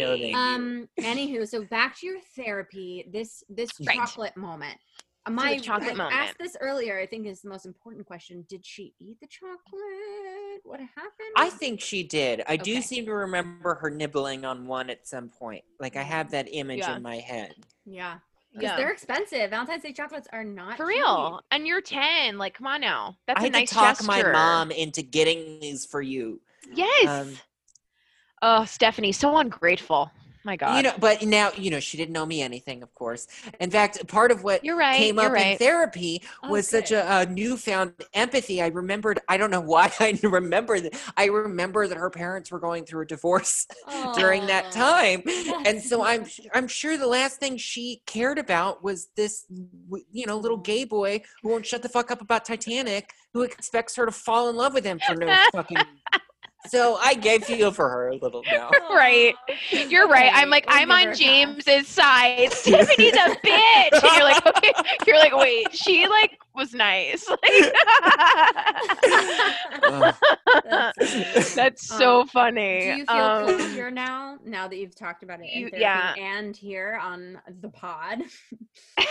Anywho, so back to your therapy. This chocolate moment. I asked this earlier. I think is the most important question. Did she eat the chocolate? What happened? I think she did. I do seem to remember her nibbling on one at some point. Like, I have that image in my head. Yeah. Because they're expensive. Valentine's Day chocolates are not for real. Cheap. And you're 10. Like, come on now. That's a nice gesture. I had to talk my mom into getting these for you. Yes. Stephanie, so ungrateful. My God. You know, but now, you know, she didn't know me anything, of course. In fact, part of what came up in therapy was such a newfound empathy. I remembered, I don't know why I remember that. I remember that her parents were going through a divorce during that time. And so I'm sure the last thing she cared about was this, you know, little gay boy who won't shut the fuck up about Titanic, who expects her to fall in love with him for no fucking So I gave feel for her a little now. Right. You're right. I'm like, I'm on James's side. Stephanie's a bitch. And you're like, okay. You're like, wait, she like was nice. Like, that's so funny. Do you feel closure now that you've talked about it in therapy and here on the pod? I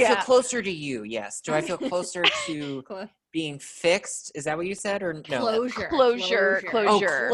feel closer to you, yes. Do I feel closer to... being fixed? Is that what you said? Or no? Closure. Oh, closure.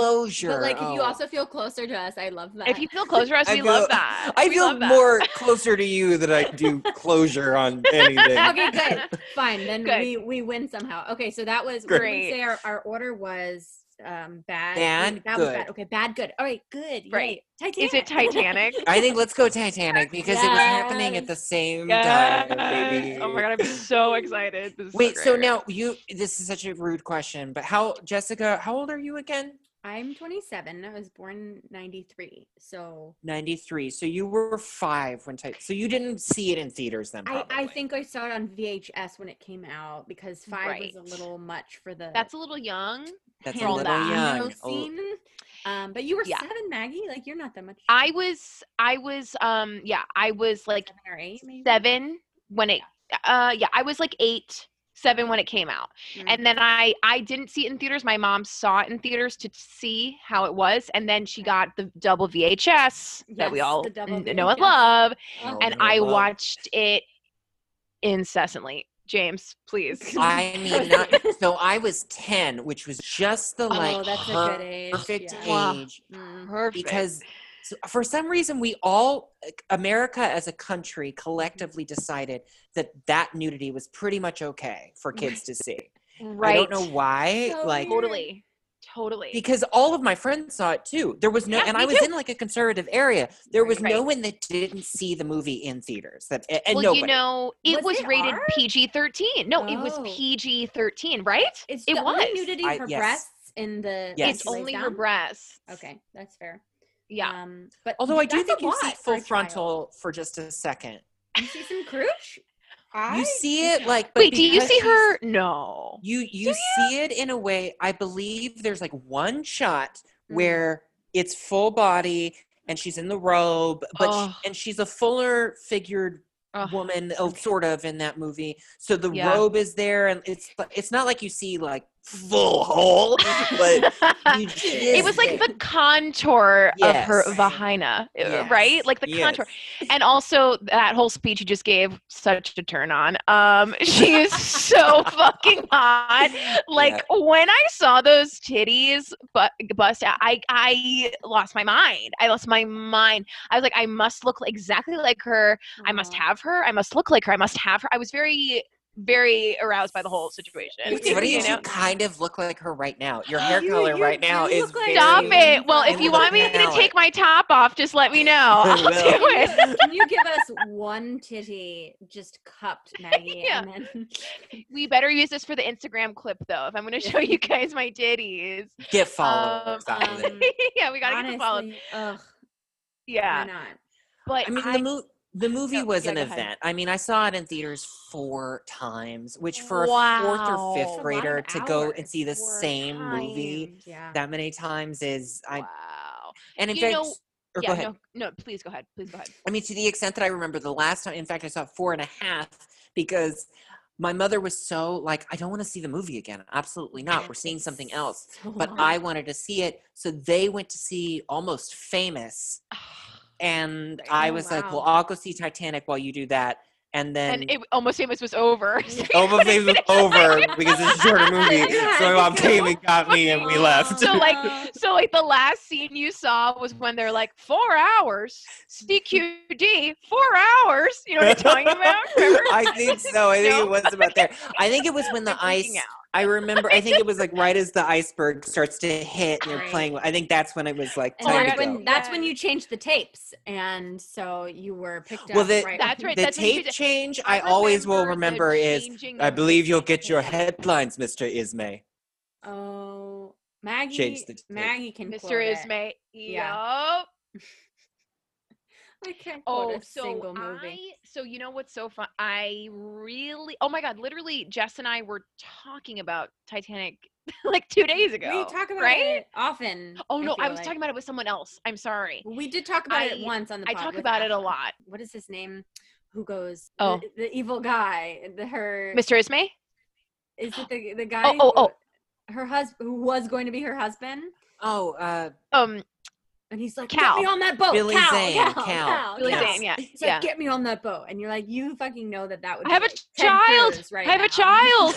But like, if you also feel closer to us, I love that. If you feel closer to us, we love that. I feel more closer to you than I do closure on anything. Okay, good. Fine. Then we win somehow. Okay, so that was great. Say our order was bad. That was bad. Okay, bad, good. All right, good. Right. Titanic. Is it Titanic? I think let's go Titanic because it was happening at the same time. Baby. Oh my God, I'm so excited. Wait, so now this is such a rude question, but Jessica, how old are you again? I'm 27. I was born 93. So 93. So you were 5 when so you didn't see it in theaters then probably. I think I saw it on VHS when it came out because 5 was a little much for the That's a little young. That's a little young. Scene. But you were 7, Maggie? Like, you're not that much. I was like 7 or 8 maybe? 7 when it I was like 7 when it came out. Mm-hmm. And then I didn't see it in theaters. My mom saw it in theaters to see how it was. And then she got the double VHS that we all know and love. Oh, and I watched it incessantly. James, please. I mean, so I was 10, which was just the that's a good age. Perfect age. Mm, perfect. Because for some reason, we all, America as a country, collectively decided that nudity was pretty much okay for kids to see. Right. I don't know why. So totally. Because all of my friends saw it too. There was no, and I was in like a conservative area. There was no one that didn't see the movie in theaters. Nobody. You know, it was rated PG-13. No, it was PG-13, right? It was only nudity for breasts in the. Yes. It's only for breasts. Okay, that's fair. Yeah, but although I do think you see full frontal for just a second. You see some crooch. You see it like. Wait, do you see her? No. You see it in a way. I believe there's like one shot where it's full body and she's in the robe, but she's a fuller figured woman, sort of in that movie. So the robe is there, and it's not like you see like full hole, but it was like the contour of her vagina, right? Like the contour. And also that whole speech you just gave, such a turn on. She is so fucking hot. Like when I saw those titties bust out, I lost my mind. I lost my mind. I was like, I must look exactly like her. I must have her. I must look like her. I must have her. I was very aroused by the whole situation. It's funny, you kind of look like her right now. Your hair color right now is like stop it. Well, if you want me to take my top off, just let me know. I'll do it. Can you give us one titty just cupped, Maggie? And then... We better use this for the Instagram clip, though, if I'm going to show you guys my titties. Get followers. Yeah, we got to get them followed. Ugh. Yeah. Why not? But I mean, the movie was an event. I mean, I saw it in theaters 4 times, which for a 4th or 5th grader to go and see the same movie that many times is And in fact, go ahead. No, please go ahead. I mean, to the extent that I remember the last time, in fact, I saw 4.5 because my mother was so like, I don't want to see the movie again. Absolutely not. We're seeing something else. But I wanted to see it. So they went to see Almost Famous. And I was like, well, I'll go see Titanic while you do that. And then Almost Famous was over. Almost Famous was over because it's a shorter movie. So my mom came and got me and we left. So like the last scene you saw was when they're like, 4 hours, CQD, 4 hours. You know what I'm talking about? Remember? I think so. I think it was about there. I think it was when the ice. I remember, I think it was like right as the iceberg starts to hit and you're playing. I think that's when it was like time to go. That's when you changed the tapes. And so you were picked up. Well, that's the tape change, I always will remember is, I believe you'll get your headlines, Mr. Ismay. Oh, Maggie can quote Mr. Ismay. Yeah. I can't quote a single movie. So you know what's so fun? Oh my God, literally Jess and I were talking about Titanic like 2 days ago. We talk about it often. Oh no, I was talking about it with someone else. I'm sorry. We did talk about it once on the podcast. I talk about it a lot. What is his name? Who goes? Oh. The evil guy. Mr. Ismay? Is it the guy? Oh. Her husband, who was going to be her husband? Oh. And he's like, get me on that boat, Billy Zane. Billy Zane, yeah. He's like, get me on that boat. And you're like, you fucking know that would be I have a child.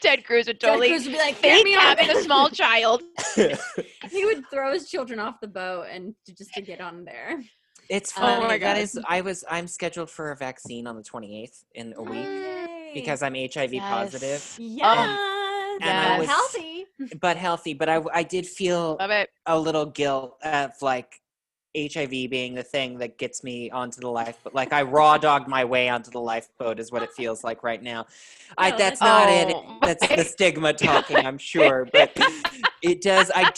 Ted Cruz would totally be like, get me on a small child. He would throw his children off the boat and just to get on there. It's funny. Oh my God. I'm scheduled for a vaccine on the 28th in a week because I'm HIV positive. And I was healthy. But I did feel a little guilt of like HIV being the thing that gets me onto the lifeboat. Like I raw dogged my way onto the lifeboat is what it feels like right now. That's the stigma talking, I'm sure. But it does. I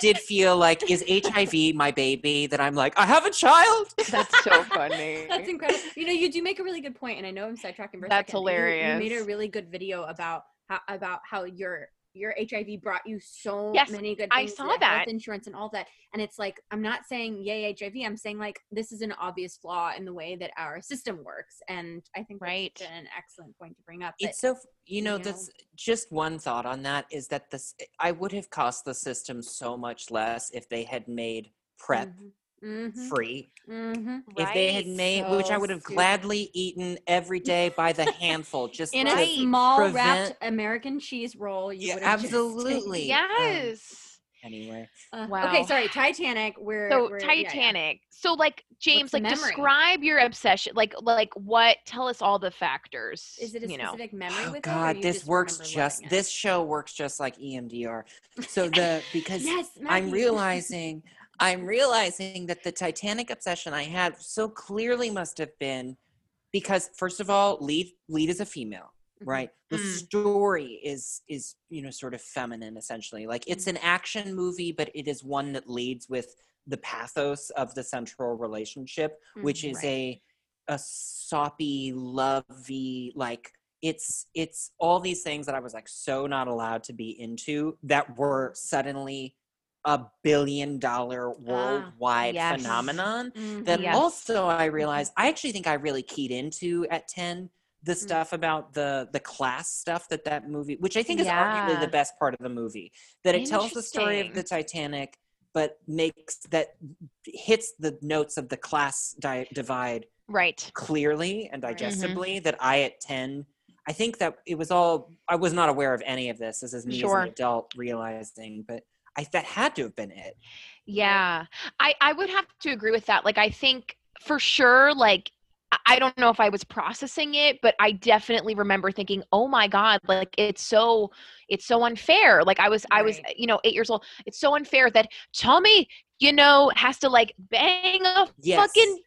did feel like, is HIV my baby? That I'm like, I have a child. That's so funny. That's incredible. You know, you do make a really good point, and I know I'm sidetracking. That's hilarious. You made a really good video about how your HIV brought you so many good things. I saw that. Health insurance and all that. And it's like, I'm not saying yay HIV. I'm saying like, this is an obvious flaw in the way that our system works. And I think that's an excellent point to bring up. It's that's just one thought on that is that I would have cost the system so much less if they had made PrEP free. If they had made, which I would have gladly eaten every day by the handful, just in a small wrapped American cheese roll. You would have absolutely. Yes. Anyway. Wow. Okay. Sorry. Titanic. We're Titanic. Yeah. So like James, like describe your obsession. Like what? Tell us all the factors. Is it a specific memory? Oh God, this show works just like EMDR. So because I'm realizing that the Titanic obsession I had so clearly must have been because, first of all, lead is a female, right? The story is sort of feminine, essentially. Like, it's an action movie, but it is one that leads with the pathos of the central relationship, which is a soppy, lovey, like, it's all these things that I was, like, so not allowed to be into that were suddenly $1 billion worldwide phenomenon that also I realized I actually think I really keyed into at 10 the stuff about the class stuff that movie, which I think is arguably the best part of the movie, that it tells the story of the Titanic, but hits the notes of the class divide clearly and digestibly. Mm-hmm. That I at 10, I think that it was all, I was not aware of any of this. This is me as an adult realizing, but that had to have been it. Yeah. I would have to agree with that. Like, I think for sure, like, I don't know if I was processing it, but I definitely remember thinking, oh my God, like it's so unfair. Like I was, 8 years old. It's so unfair that Tommy, has to like bang a fucking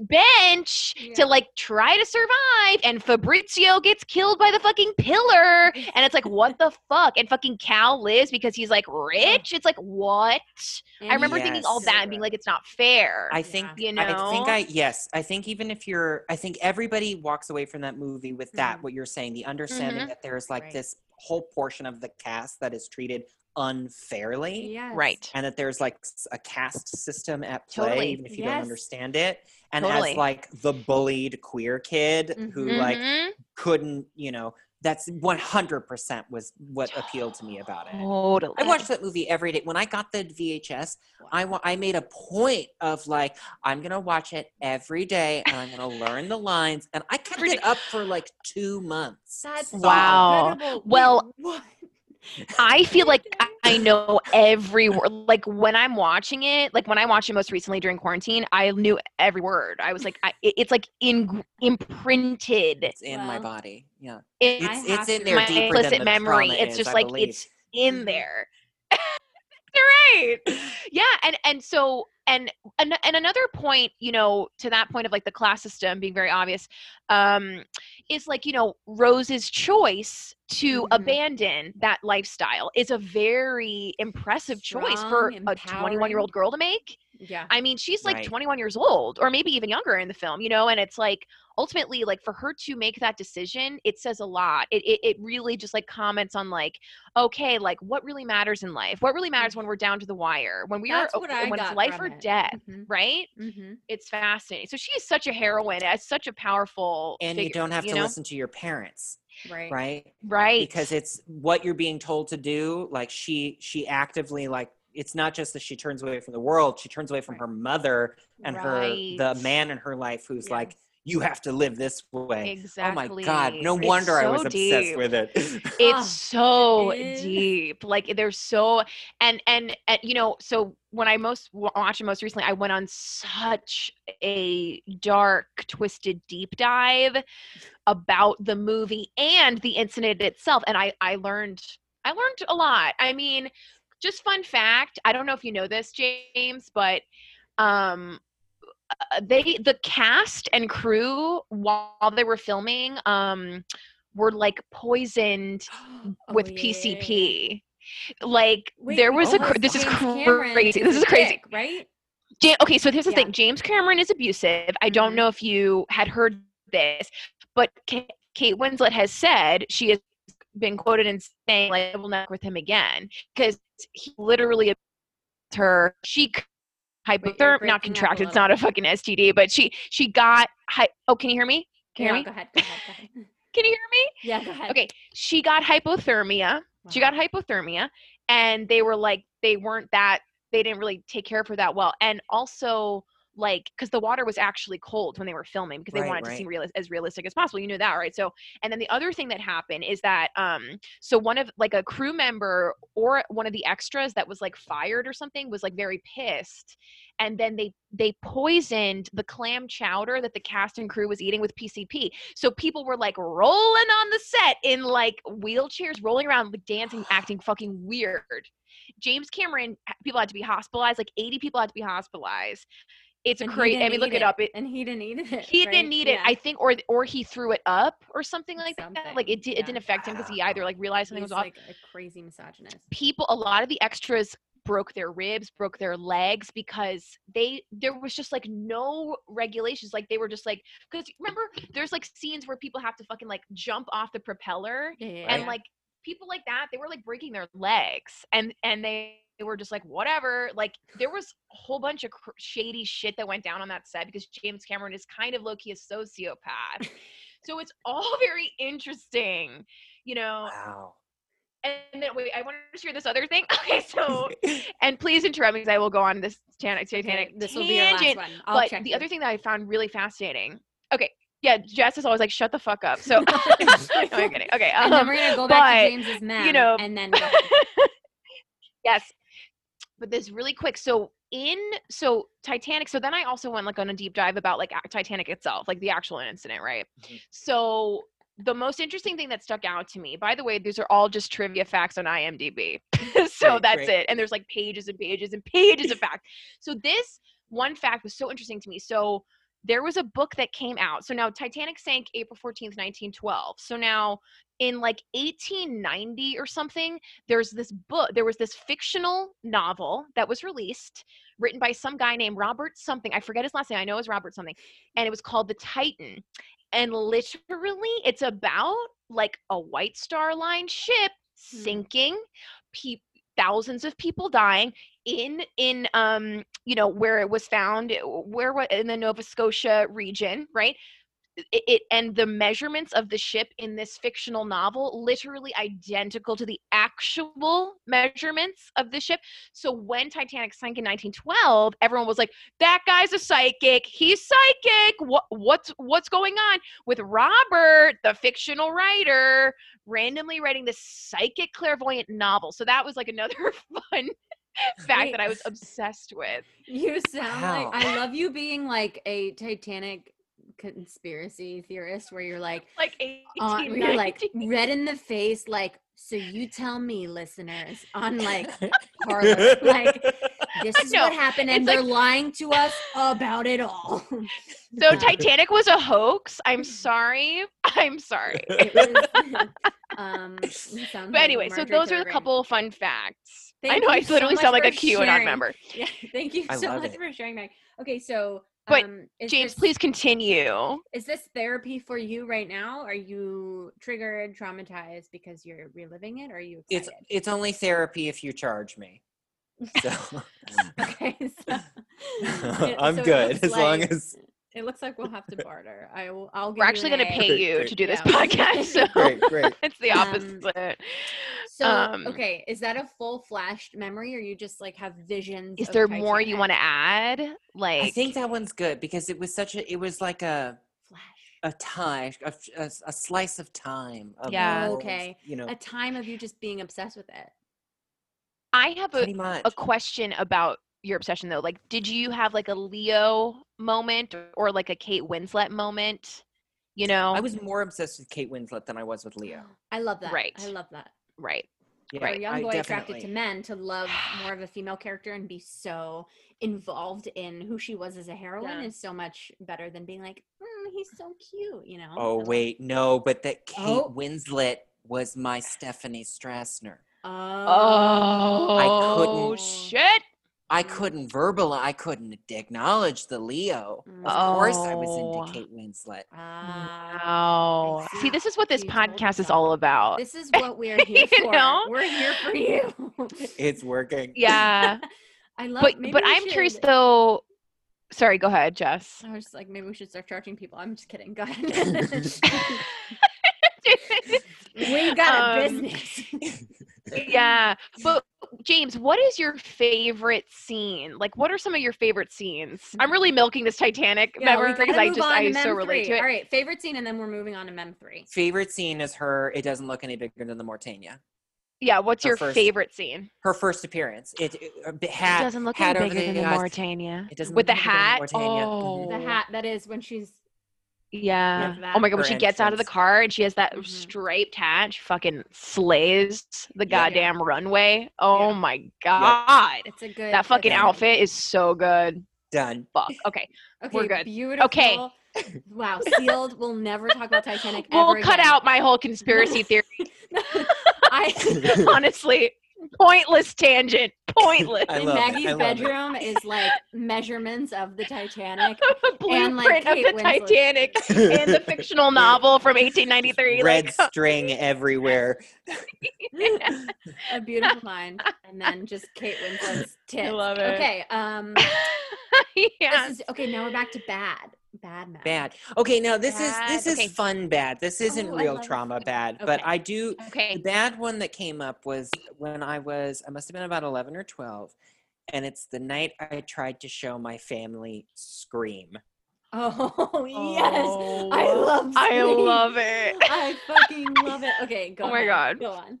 bench to like try to survive, and Fabrizio gets killed by the fucking pillar, and it's like what the fuck, and fucking Cal lives because he's like rich. It's like what? And I remember thinking all that and being like, it's not fair. I think I think everybody walks away from that movie with that what you're saying, the understanding that there's like this whole portion of the cast that is treated unfairly, and that there's like a caste system at play, even if you don't understand it, and as like the bullied queer kid who like couldn't, that's 100% was what appealed to me about it. Totally. I watched that movie every day. When I got the VHS, I made a point of like, I'm going to watch it every day and I'm going to learn the lines. And I kept it up for like 2 months. That's incredible. Well, what? I feel like I know every word. Like when I'm watching it, like when I watched it most recently during quarantine, I knew every word. I was like, it's like imprinted. It's in my body. Yeah. It's in there deeper than the memory. It's just like, it's in there. You're right. Yeah. And so another point, to that point of like the class system being very obvious, is like, Rose's choice to abandon that lifestyle is a very impressive choice for a 21-year-old girl to make. Yeah. I mean, she's like 21 years old or maybe even younger in the film, and it's like ultimately like for her to make that decision, it says a lot. It really just like comments on like, okay, like what really matters in life? What really matters when we're down to the wire, when it's life or death, right? Mm-hmm. It's fascinating. So she is such a heroine, as such a powerful figure, you don't have to listen to your parents. Right. Because it's what you're being told to do. Like she actively like, it's not just that she turns away from the world. She turns away from her mother and the man in her life who's like, you have to live this way. Exactly. Oh my God. No wonder I was obsessed with it. It's so deep. Like there's so, and so when I watched it most recently, I went on such a dark, twisted deep dive about the movie and the incident itself. And I learned a lot. I mean, just fun fact, I don't know if you know this, James, but the cast and crew while they were filming were like poisoned with PCP. Like there was this is crazy. This is crazy, right? Okay, so here's the thing. James Cameron is abusive. I don't know if you had heard this, but Kate Winslet has said she has been quoted in saying like I will not work with him again because he literally abused her. She hypothermia, not contracted. It's not a fucking STD, but she got can you hear me? Can you hear me? Go ahead. Can you hear me? Yeah, go ahead. Okay. She got hypothermia. Wow. She got hypothermia, and they were like, they didn't really take care of her that well. And also like, cause the water was actually cold when they were filming because they wanted to seem as realistic as possible. You know that, right? So, and then the other thing that happened is that, so one of like a crew member or one of the extras that was like fired or something was like very pissed. And then they poisoned the clam chowder that the cast and crew was eating with PCP. So people were like rolling on the set in like wheelchairs, rolling around, like dancing, acting fucking weird. James Cameron, people had to be hospitalized, like 80 people had to be hospitalized. It's crazy. I mean, look it up. And he didn't eat it. He didn't eat it. I think, or he threw it up or something like that. Like it didn't affect him because he either like realized something was off. Like a crazy misogynist. A lot of the extras broke their ribs, broke their legs because there was just like no regulations. Like they were just like, because remember there's like scenes where people have to fucking like jump off the propeller and like people like that, they were like breaking their legs and they were just like, whatever. Like there was a whole bunch of shady shit that went down on that set because James Cameron is kind of low-key a sociopath. So it's all very interesting, you know. Wow. And then, wait, I want to share this other thing. Okay, so, and please interrupt me because I will go on this Titanic. This will be your last one. But the other thing that I found really fascinating. Okay, yeah, Jess is always like, shut the fuck up. So, no, I'm kidding. Okay. And then we're going to go back to James's man, you know, and then go. Yes. But this really quick. So Titanic, so then I also went like on a deep dive about like Titanic itself, like the actual incident, right? Mm-hmm. So the most interesting thing that stuck out to me, by the way, these are all just trivia facts on IMDb. So that's it. And there's like pages and pages and pages of facts. So this one fact was so interesting to me. So there was a book that came out. So now Titanic sank April 14th, 1912. So now in like 1890 or something, there's this book, there was this fictional novel that was released written by some guy named Robert something. I forget his last name. I know it was Robert something. And it was called The Titan. And literally it's about like a White Star Line ship sinking, thousands of people dying in you know, where it was found, where in the Nova Scotia region, right? It and the measurements of the ship in this fictional novel literally identical to the actual measurements of the ship. So when Titanic sank in 1912, everyone was like, that guy's a psychic. He's psychic. What's going on with Robert, the fictional writer, randomly writing this psychic clairvoyant novel? So that was like another fun fact that I was obsessed with. You sound like, I love you being like a Titanic conspiracy theorist where you're like you're like red in the face, like, so you tell me, listeners, on like Parler, like, this is what happened and they're lying to us about it all. So Titanic was a hoax. I'm sorry. It was, but anyway, so those are a couple of fun facts. I know I literally sound like a QAnon member. Yeah, thank you so much for sharing that. Okay, so but James, please continue. Is this therapy for you right now? Are you triggered, traumatized because you're reliving it? Or are you excited? It's only therapy if you charge me. So. Okay. So, I'm so good as long as. It looks like we'll have to barter. We're actually going to pay you to do this podcast. So great. It's the opposite. Okay. Is that a full flashed memory or you just like have visions? Is there more you want to add? Like, I think that one's good because it was like a flash, a time, a slice of time. Okay. You know, a time of you just being obsessed with it. I have a question about your obsession though. Like, did you have like a Leo moment or like a Kate Winslet moment? You know, I was more obsessed with Kate Winslet than I was with Leo. I love that. Right. Right. Yeah, right. A young boy attracted to men to love more of a female character and be so involved in who she was as a heroine is so much better than being like, he's so cute, you know? Oh, wait, no, but that Kate Winslet was my Stephanie Strassner. I couldn't. Shit. I couldn't verbalize. I couldn't acknowledge the Leo. Of course, I was into Kate Winslet. Wow. See, this is what this podcast is all about. This is what we're here for. Know? We're here for you. It's working. Yeah. I love it. But I'm curious, though. Sorry, go ahead, Jess. I was just like, maybe we should start charging people. I'm just kidding. Go ahead. We got a business. Yeah. But James, what is your favorite scene? Like, what are some of your favorite scenes? I'm really milking this Titanic memory because I so relate to it. All right, favorite scene, and then we're moving on to Mem 3. Favorite scene is her, it doesn't look any bigger than the Mortania. Yeah, what's your favorite scene? Her first appearance. It doesn't look any bigger than the Mortania. It doesn't look any bigger than the Mortania. Oh, the hat, that is when she's... Yeah. Oh my god, when she gets out of the car and she has that striped hat, she fucking slays the goddamn runway. Oh my god. Yep. It's a good that fucking outfit is so good. Done. Fuck. Okay. We're good. Beautiful. Okay. Wow. Sealed. We'll never talk about Titanic ever. We'll cut out my whole conspiracy theory. Honestly. Pointless tangent. Pointless. And Maggie's bedroom is like measurements of the Titanic. And like Kate of the Winslet. Titanic and the fictional novel from 1893. Red string everywhere. A beautiful mind. And then just Kate Winslet's tits. I love it. Okay. Now we're back to bad. bad mad. Bad. Okay, now this is fun bad. This isn't real trauma bad, but I do. Okay. The bad one that came up was when I must have been about 11 or 12, and it's the night I tried to show my family Scream. Oh, yes. Oh, I love it. I fucking love it. Okay, go on. Oh my God. Go on.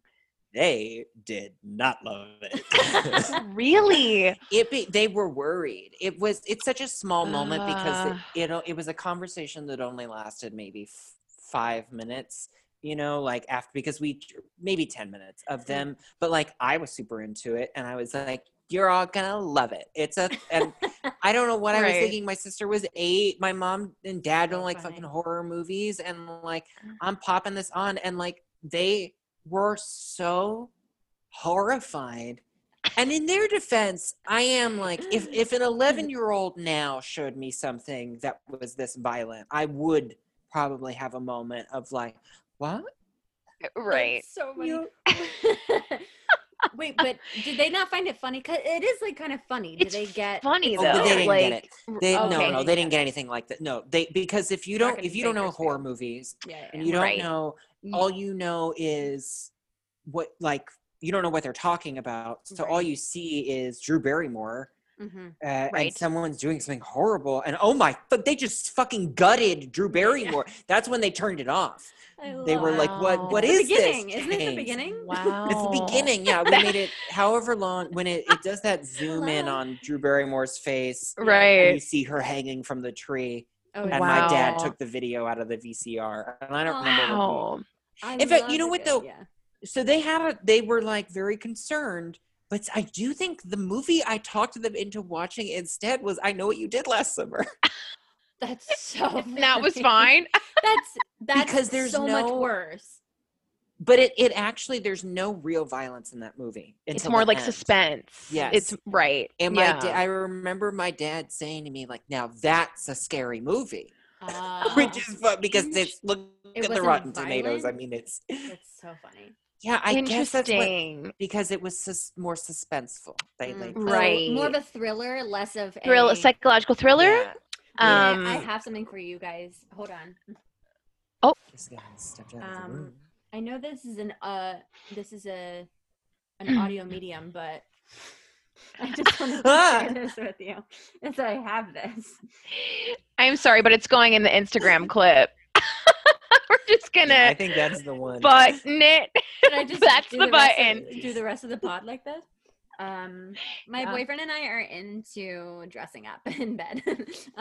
They did not love it. Really? They were worried. It's such a small moment because it was a conversation that only lasted maybe 5 minutes, because maybe 10 minutes of them. But I was super into it and I was like, you're all gonna love it. And I don't know what I was thinking. My sister was 8. My mom and dad don't like fucking horror movies. And I'm popping this on and they were so horrified. And in their defense, I am if an 11-year-old now showed me something that was this violent, I would probably have a moment of what? Right. That's so funny. Wait, but did they not find it funny? Because it is kind of funny. But they didn't get it. No, they didn't get anything like that. No, because if you don't know horror movies, and you don't know, all you know is what you don't know what they're talking about. So all you see is Drew Barrymore, and someone's doing something horrible, and oh my fuck, they just fucking gutted Drew Barrymore. Yeah. That's when they turned it off. They were what is this? Isn't it the beginning? Wow. It's the beginning, yeah. We made it however long, when it does that zoom in on Drew Barrymore's face. Right. And you see her hanging from the tree. Oh, and my dad took the video out of the VCR. And I don't remember In fact, you know what though? Yeah. So they were very concerned. But I do think the movie I talked them into watching instead was I Know What You Did Last Summer. That's so funny. That was fine. That's because there's so much worse. But it actually, there's no real violence in that movie. It's more suspense. Yes. It's right. And I remember my dad saying to me, now that's a scary movie. Which is fun because look at the Rotten Tomatoes. I mean, it's so funny. Yeah, I guess that's because it was more suspenseful. More of a thriller, less of a psychological thriller. Yeah. I have something for you guys. Hold on. Oh, I know this is an audio medium, but I just want to share this with you. And so I have this. I'm sorry, but it's going in the Instagram clip. We're just gonna. Yeah, I think that's the one. Button it. Should I just that's the button. Do the rest of the pod like this? My boyfriend and I are into dressing up in bed.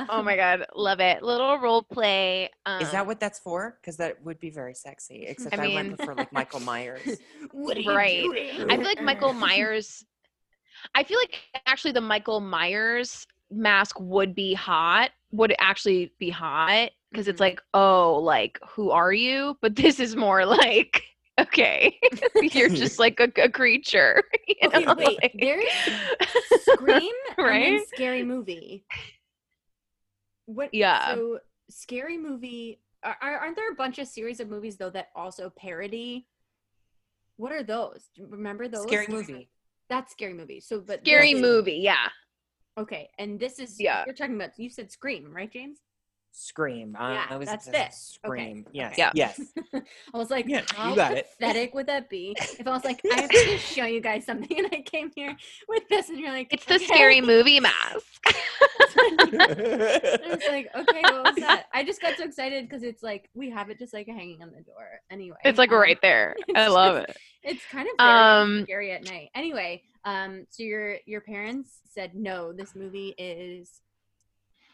Oh my God, love it! Little role play. Is that what that's for? Because that would be very sexy. Except I would prefer Michael Myers. What are you doing? I feel Michael Myers. I feel actually the Michael Myers mask would be hot. Would actually be hot. Because it's who are you? But this is more okay, you're just a creature. Wait, there's Scream right? And Scary Movie. What? Yeah. So Scary Movie, aren't there a bunch of series of movies, though, that also parody? What are those? Do you remember those? Scary Movie. That's Scary Movie. So, but Scary Movie, yeah. Okay, and this is, you're talking about, you said Scream, right, James? Scream. I was that's this. Scream. Okay. Yes. Okay. Yes. I was yeah, how pathetic would that be if I was I have to show you guys something and I came here with this and you're it's the Scary Movie mask. I was okay, what was that? I just got so excited because it's we have it just hanging on the door. Anyway. It's right there. I love it. It's kind of very scary at night. Anyway, so your parents said no, this movie is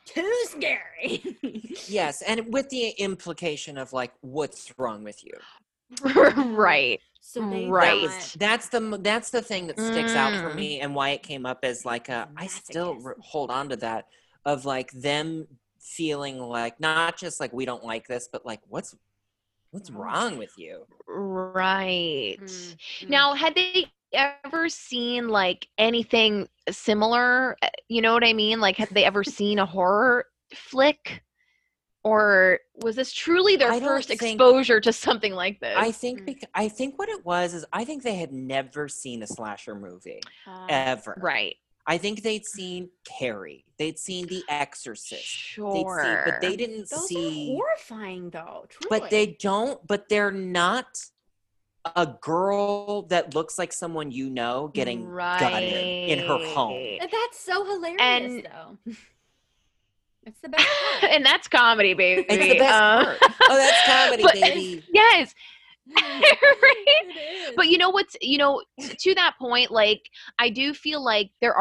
too scary. Yes, and with the implication of what's wrong with you, right? So that's the thing that sticks out for me, and why it came up as I still hold on to that of them feeling not just we don't like this, but what's wrong with you, right? Mm-hmm. Now, had they ever seen anything similar, you know what I mean? Have they ever seen a horror flick, or was this truly their first exposure to something like this? I think I think what it was is I think they had never seen a slasher movie ever. Right. I think they'd seen Carrie. They'd seen The Exorcist. Sure. But they didn't see. Those are horrifying, though. Truly. But they don't. But they're not a girl that looks like someone you know getting gutted in her home. That's so hilarious, though. It's the best part. And that's comedy, baby. It's the best part. Oh, that's comedy, baby. Yes. Right? But you know what's, you know, to that point, like, I do feel like there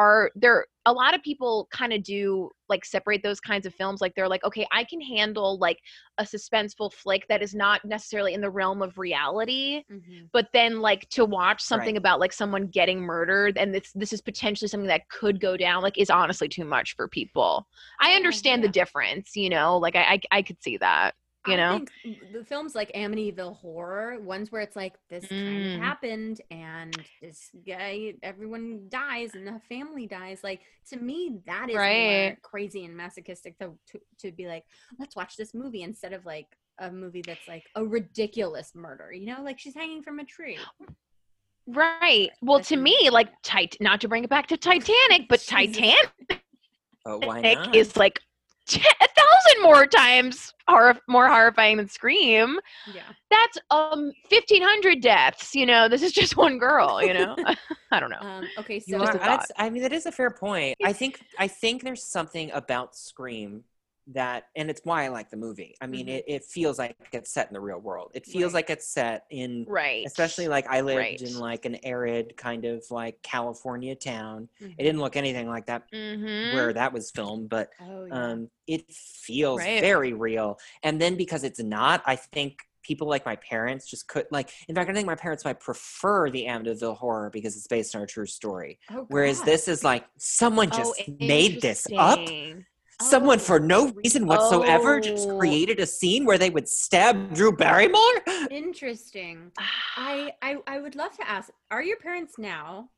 a lot of people kind of do like separate those kinds of films. Like they're like, okay, I can handle like a suspenseful flick that is not necessarily in the realm of reality, mm-hmm. but then like to watch something about like someone getting murdered and this is potentially something that could go down, like, is honestly too much for people. I understand the difference, you know, like I could see that. You know, I think the films like Amityville Horror, ones where it's like this kind of happened and this guy, everyone dies and the family dies. Like, to me, that is more crazy and masochistic to be like, let's watch this movie instead of like a movie that's like a ridiculous murder, you know, like she's hanging from a tree. Right. Well, to me, like, not to bring it back to Titanic, but Titanic why not? Is like 1,000 more times more horrifying than Scream. Yeah, that's 1,500 deaths. You know, this is just one girl. You know, I don't know. Okay, so I mean, that is a fair point. I think there's something about Scream that, and it's why I like the movie. I mean, it feels like it's set in the real world. It feels like it's set in especially like I lived in like an arid kind of like California town. Mm-hmm. It didn't look anything like that where that was filmed, but it feels very real. And then because it's not, I think people like my parents just could like, in fact, I think my parents might prefer the Amityville Horror because it's based on a true story. Oh, whereas this is like, someone just made this up. Someone for no reason whatsoever just created a scene where they would stab Drew Barrymore? Interesting. I would love to ask, are your parents now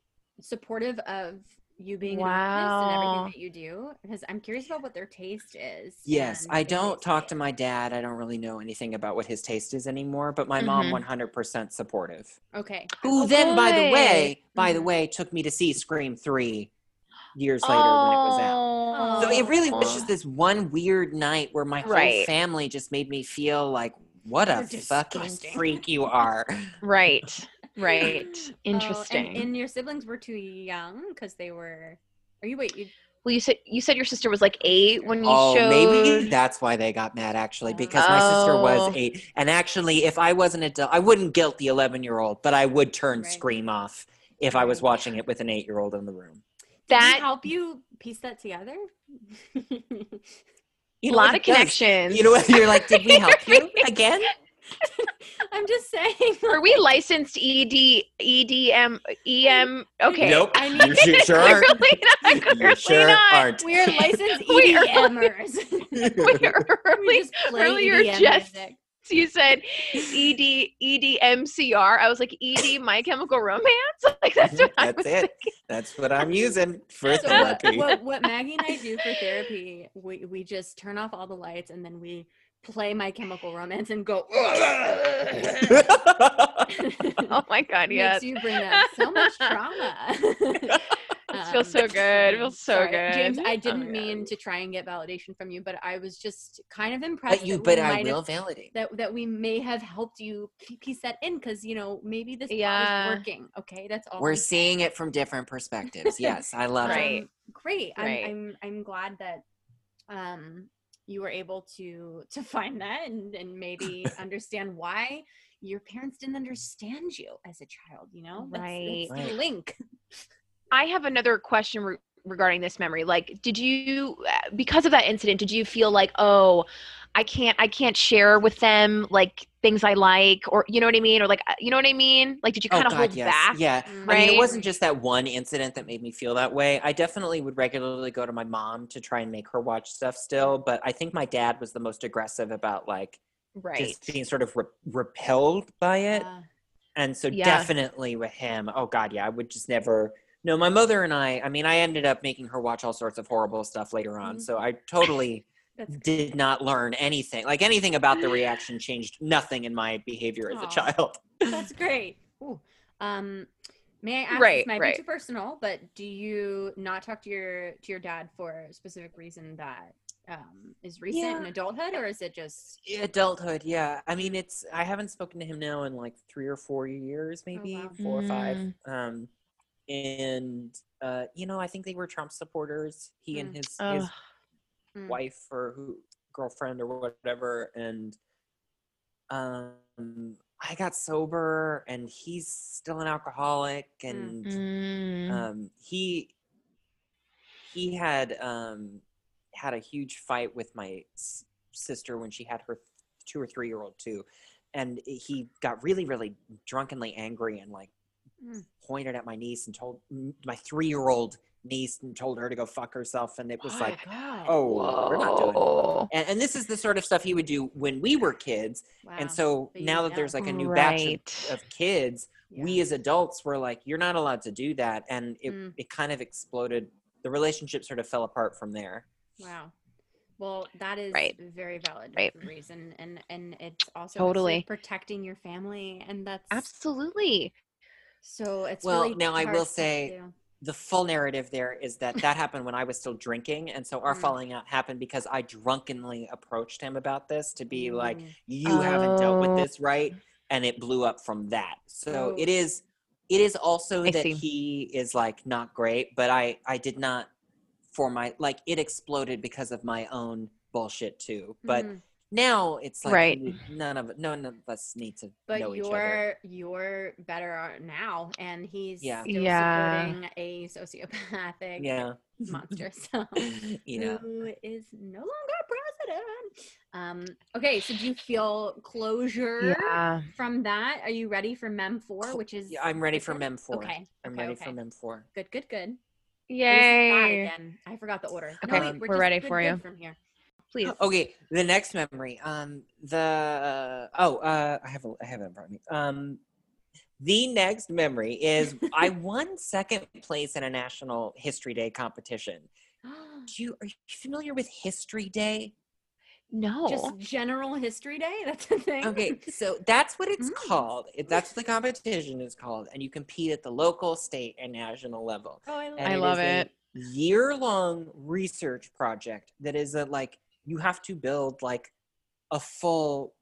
supportive of you being an artist and everything that you do? Because I'm curious about what their taste is. Yes, I don't talk to my dad. I don't really know anything about what his taste is anymore, but my mom 100% supportive. Okay. Who then, by the way, took me to see Scream 3 years later when it was out. So it really was just this one weird night where my whole family just made me feel like, what a fucking freak you are. Right. Interesting. And your siblings were too young because they were, well, you said your sister was like 8 when you showed. Maybe that's why they got mad, actually, because my sister was 8. And actually, if I was an adult, I wouldn't guilt the 11-year-old, but I would turn Scream off if I was watching it with an 8-year-old in the room. That can help you piece that together. You know, a lot of connections. You know what? You're like, did we help you again? I'm just saying. Are we licensed EM? Okay. Nope. I mean, you sure are. Clearly not. We're licensed EDMers. Earlier, just you said EDMCR. I was like, ED, My Chemical Romance. Like, that's what I was thinking. That's what I'm using for therapy. What Maggie and I do for therapy, we just turn off all the lights and then we play My Chemical Romance and go. Oh my God, yes. Makes you bring up so much trauma. It feels so good. It feels so good. James, I didn't mean to try and get validation from you, but I was just kind of impressed. That we may have helped you piece that in because, you know, maybe this is working. Okay, that's all. We're seeing it from different perspectives. Yes, I love it. Great. I'm glad that you were able to find that and maybe understand why your parents didn't understand you as a child, you know? That's the link. I have another question regarding this memory. Like, did you, because of that incident, did you feel like, oh, I can't share with them like things I like, or you know what I mean, or like, you know what I mean? Like, did you kind of hold back? Yeah, right? I mean, it wasn't just that one incident that made me feel that way. I definitely would regularly go to my mom to try and make her watch stuff still, but I think my dad was the most aggressive about like just being sort of repelled by it, and so definitely with him, I would just never. No, my mother and I ended up making her watch all sorts of horrible stuff later on. So I totally did not learn anything. Like anything about the reaction changed nothing in my behavior as a child. That's great. Ooh. May I ask, this might be too personal, but do you not talk to your dad for a specific reason that is recent in adulthood, or is it just adulthood? Yeah. I mean, I haven't spoken to him now in like 3 or 4 years, maybe 4 or 5. You know, I think they were Trump supporters, he and his wife or girlfriend or whatever. And I got sober, and he's still an alcoholic, and he had had a huge fight with my sister when she had her 2 or 3 year old too, and he got really, really drunkenly angry and like pointed at my niece and told my 3-year-old niece and told her to go fuck herself, and it was we're not doing it. And this is the sort of stuff he would do when we were kids. Wow. And so now that there's like a new batch of kids, we as adults were like, you're not allowed to do that, and it kind of exploded. The relationship sort of fell apart from there. Wow. Well, that is very valid reason, and it's also totally protecting your family, and that's absolutely. So it's really now I will say the full narrative there is that happened when I was still drinking, and so our falling out happened because I drunkenly approached him about this to be like, you haven't dealt with this right, and it blew up from that. So it is also that he is like not great, but I did not for my like it exploded because of my own bullshit too, but. Now it's like none of us need to know each other. But you're better now, and he's still supporting a sociopathic monster, so who is no longer president. Okay, so do you feel closure from that? Are you ready for Mem 4, which is? Yeah, I'm ready for Mem 4. Okay, I'm ready for Mem 4. Good. Yay! Again, I forgot the order. Okay, no, we're ready for you from here. Please. Okay, the next memory. I have it in front of me. The next memory is I won second place in a National History Day competition. Are you familiar with History Day? No. Just general History Day? That's a thing. Okay, so that's what it's called. That's what the competition is called, and you compete at the local, state, and national level. Oh, I love it. A year-long research project that is you have to build like a full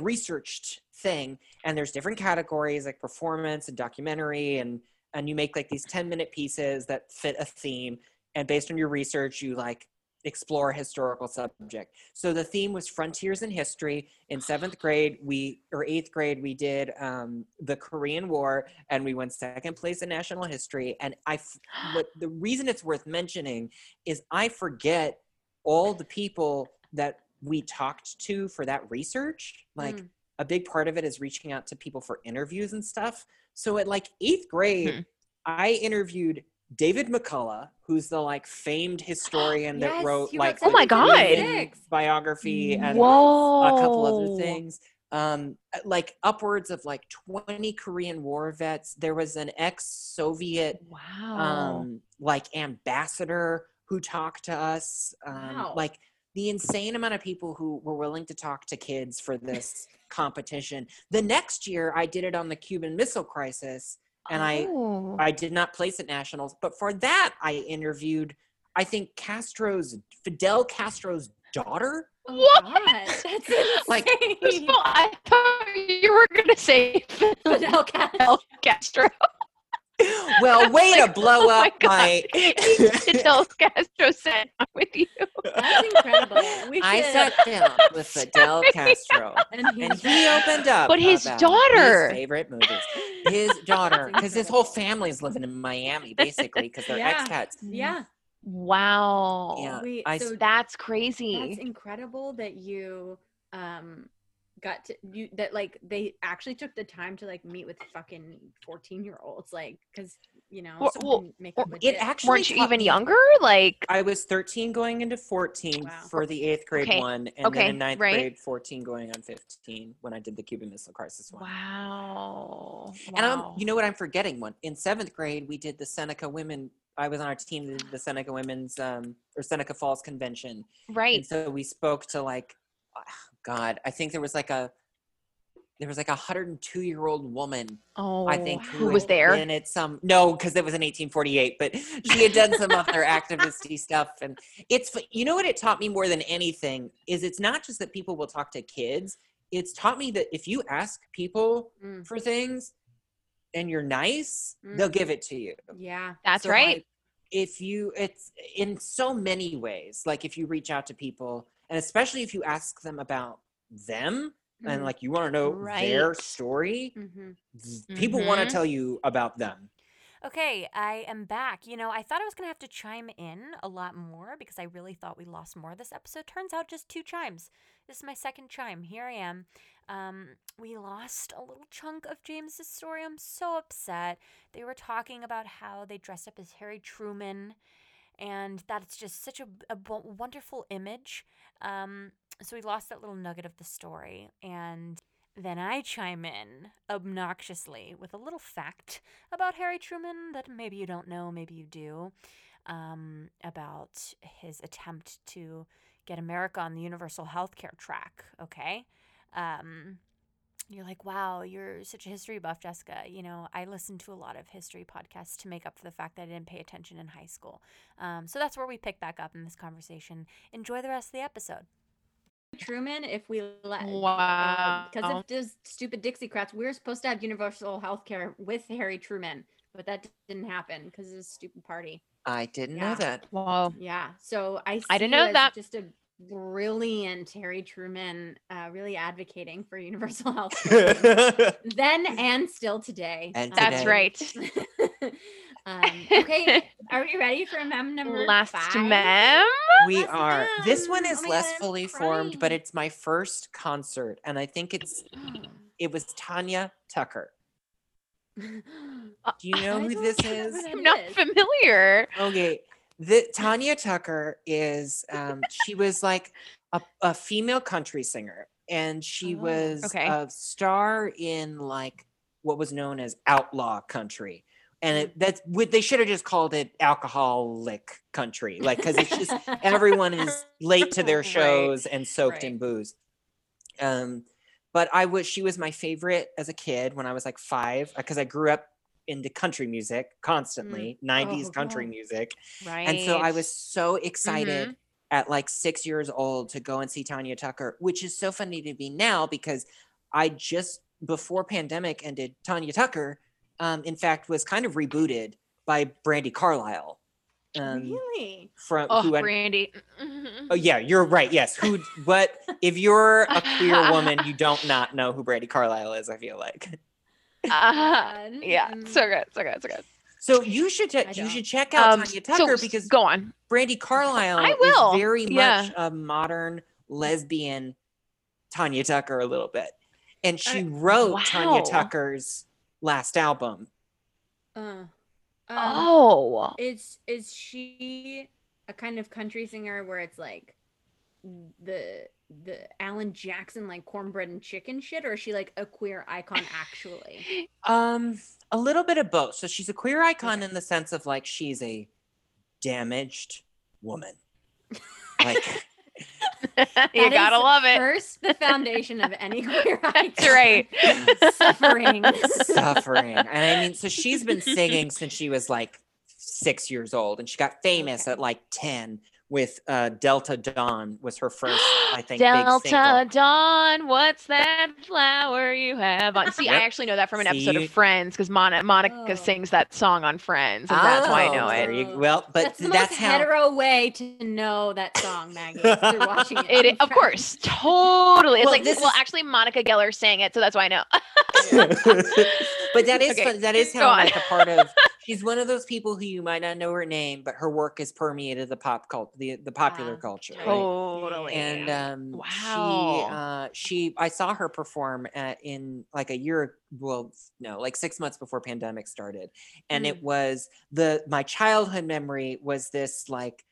researched thing, and there's different categories like performance and documentary, and you make like these 10-minute pieces that fit a theme, and based on your research you like explore a historical subject. So the theme was frontiers in history. In 7th grade 8th grade we did the Korean War, and we won second place in national history. And the reason it's worth mentioning is I forget all the people that we talked to for that research. A big part of it is reaching out to people for interviews and stuff. So at 8th grade, I interviewed David McCullough, who's the famed historian that wrote biography and a couple other things, upwards of 20 Korean War vets. There was an ex-Soviet ambassador who talked to us, the insane amount of people who were willing to talk to kids for this competition. The next year I did it on the Cuban Missile Crisis. And I did not place at nationals, but for that I interviewed, I think Fidel Castro's daughter. What? That's insane. I thought you were going to say Fidel Castro. Well, way to blow up my. Fidel Castro said, "I'm with you." That's incredible. I sat down with Fidel Castro, and he opened up. But his daughter, his favorite movies, his daughter, because his whole family's living in Miami, basically, because they're expats. Yeah. Wow. Yeah. So that's crazy. That's incredible that you got to you that they actually took the time to meet with fucking 14-year-olds because weren't you even younger? I was 13 going into 14 for the 8th grade one, and then in 9th grade 14 going on 15 when I did the Cuban Missile Crisis one. Wow. And you know what, I'm forgetting one. In 7th grade we did the Seneca Women. I was on our team that did the Seneca Women's or Seneca Falls Convention. Right. And so we spoke to I think there was there was like a 102-year-old woman, I think, who was there. And it's no, because it was in 1848, but she had done some of their activist-y stuff. And it's, you know what it taught me more than anything is it's not just that people will talk to kids. It's taught me that if you ask people for things and you're nice, they'll give it to you. Yeah, that's right. Like, if you, it's in so many ways, like if you reach out to people and especially if you ask them about them, and like you want to know their story, people want to tell you about them. Okay, I am back. You know, I thought I was going to have to chime in a lot more because I really thought we lost more this episode. Turns out just two chimes. This is my second chime. Here I am. We lost a little chunk of James's story. I'm so upset. They were talking about how they dressed up as Harry Truman, and that's just such a wonderful image. So we lost that little nugget of the story, and then I chime in obnoxiously with a little fact about Harry Truman that maybe you don't know, maybe you do, about his attempt to get America on the universal healthcare track, okay? You're like, wow, you're such a history buff, Jessica. You know, I listened to a lot of history podcasts to make up for the fact that I didn't pay attention in high school. So that's where we pick back up in this conversation. Enjoy the rest of the episode. Truman, if we let, because if those stupid Dixiecrats, we were supposed to have universal health care with Harry Truman, but that didn't happen because of his stupid party. I didn't know that. Wow. Yeah. So I didn't know that. Just a brilliant Harry Truman, really advocating for universal health care then and still today. And today. That's right. Okay, are we ready for mem number five? Mem? We are. Mem. This one is less fully formed, but it's my first concert, and I think it was Tanya Tucker. Do you know who this is? I'm not familiar. Okay, Tanya Tucker is. She was like a female country singer, and she was a star in like what was known as outlaw country. And they should have just called it alcoholic country, like, because it's just everyone is late to their shows and soaked in booze. But she was my favorite as a kid when I was like 5, because I grew up into country music constantly, 90s country music. Right. And so I was so excited at like 6 years old to go and see Tanya Tucker, which is so funny to me now because I just before pandemic ended, Tanya Tucker. In fact, was kind of rebooted by Brandi Carlile. Really? Brandi. Oh, yeah, you're right. Yes. But if you're a queer woman, you don't not know who Brandi Carlile is, I feel like. Yeah. So good. So you should check out Tanya Tucker because go on. Brandi Carlile is very much a modern lesbian Tanya Tucker a little bit. And she wrote Tanya Tucker's last album. Is she a kind of country singer where it's like the Alan Jackson like cornbread and chicken shit, or is she like a queer icon actually? A little bit of both. So she's a queer icon in the sense of like she's a damaged woman. Like you gotta love it. First, the foundation of any queer icon. That's right. Suffering. And I mean, so she's been singing since she was like 6 years old, and she got famous at like 10 with Delta Dawn was her first, I think, big single. Delta Dawn, what's that flower you have on? See, I actually know that from an episode of Friends because Monica sings that song on Friends, and that's why I know it. Well, but that's the most hetero way to know that song, Maggie. You're watching it of course, totally. It's actually Monica Geller sang it, so that's why I know. But that is fun. That is how like a part of. She's one of those people who you might not know her name, but her work has permeated the pop cult, the popular culture. Right? Totally. And I saw her perform in like a year, 6 months before pandemic started. And it was my childhood memory was this like,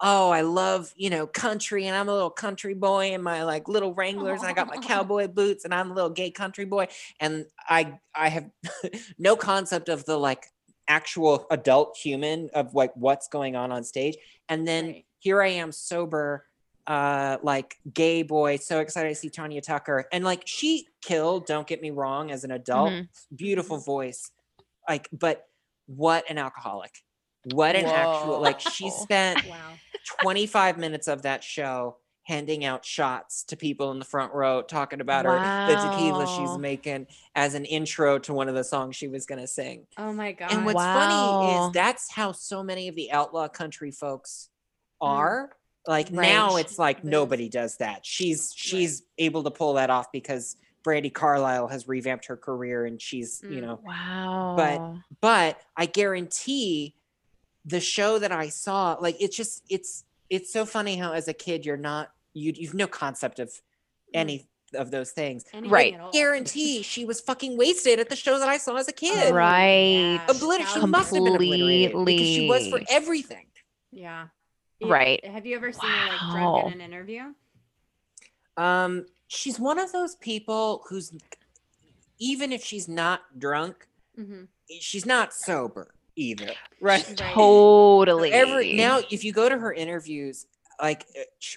oh, I love, you know, country, and I'm a little country boy in my like little Wranglers, and I got my cowboy boots, and I'm a little gay country boy. And I have no concept of the like actual adult human of like what's going on stage. And then here I am sober like gay boy, so excited to see Tanya Tucker. And like she killed, don't get me wrong, as an adult, beautiful voice. Like, but what an alcoholic. What an actual, like she spent 25 minutes of that show handing out shots to people in the front row, talking about her, the tequila she's making as an intro to one of the songs she was going to sing. Oh my God. And what's funny is that's how so many of the outlaw country folks are. Like now it's like nobody does that. She's able to pull that off because Brandi Carlile has revamped her career and she's, you know, but I guarantee the show that I saw, like, it's just, it's so funny how as a kid, you're not, you've no concept of any of those things. Anything right. Guarantee she was fucking wasted at the show that I saw as a kid. Right. Yeah. Obliterated. She must have been obliterated because she was for everything. Yeah. Right. Have you ever seen her like drunk in an interview? She's one of those people who's, even if she's not drunk, she's not sober either. Right. Totally. Now, if you go to her interviews, like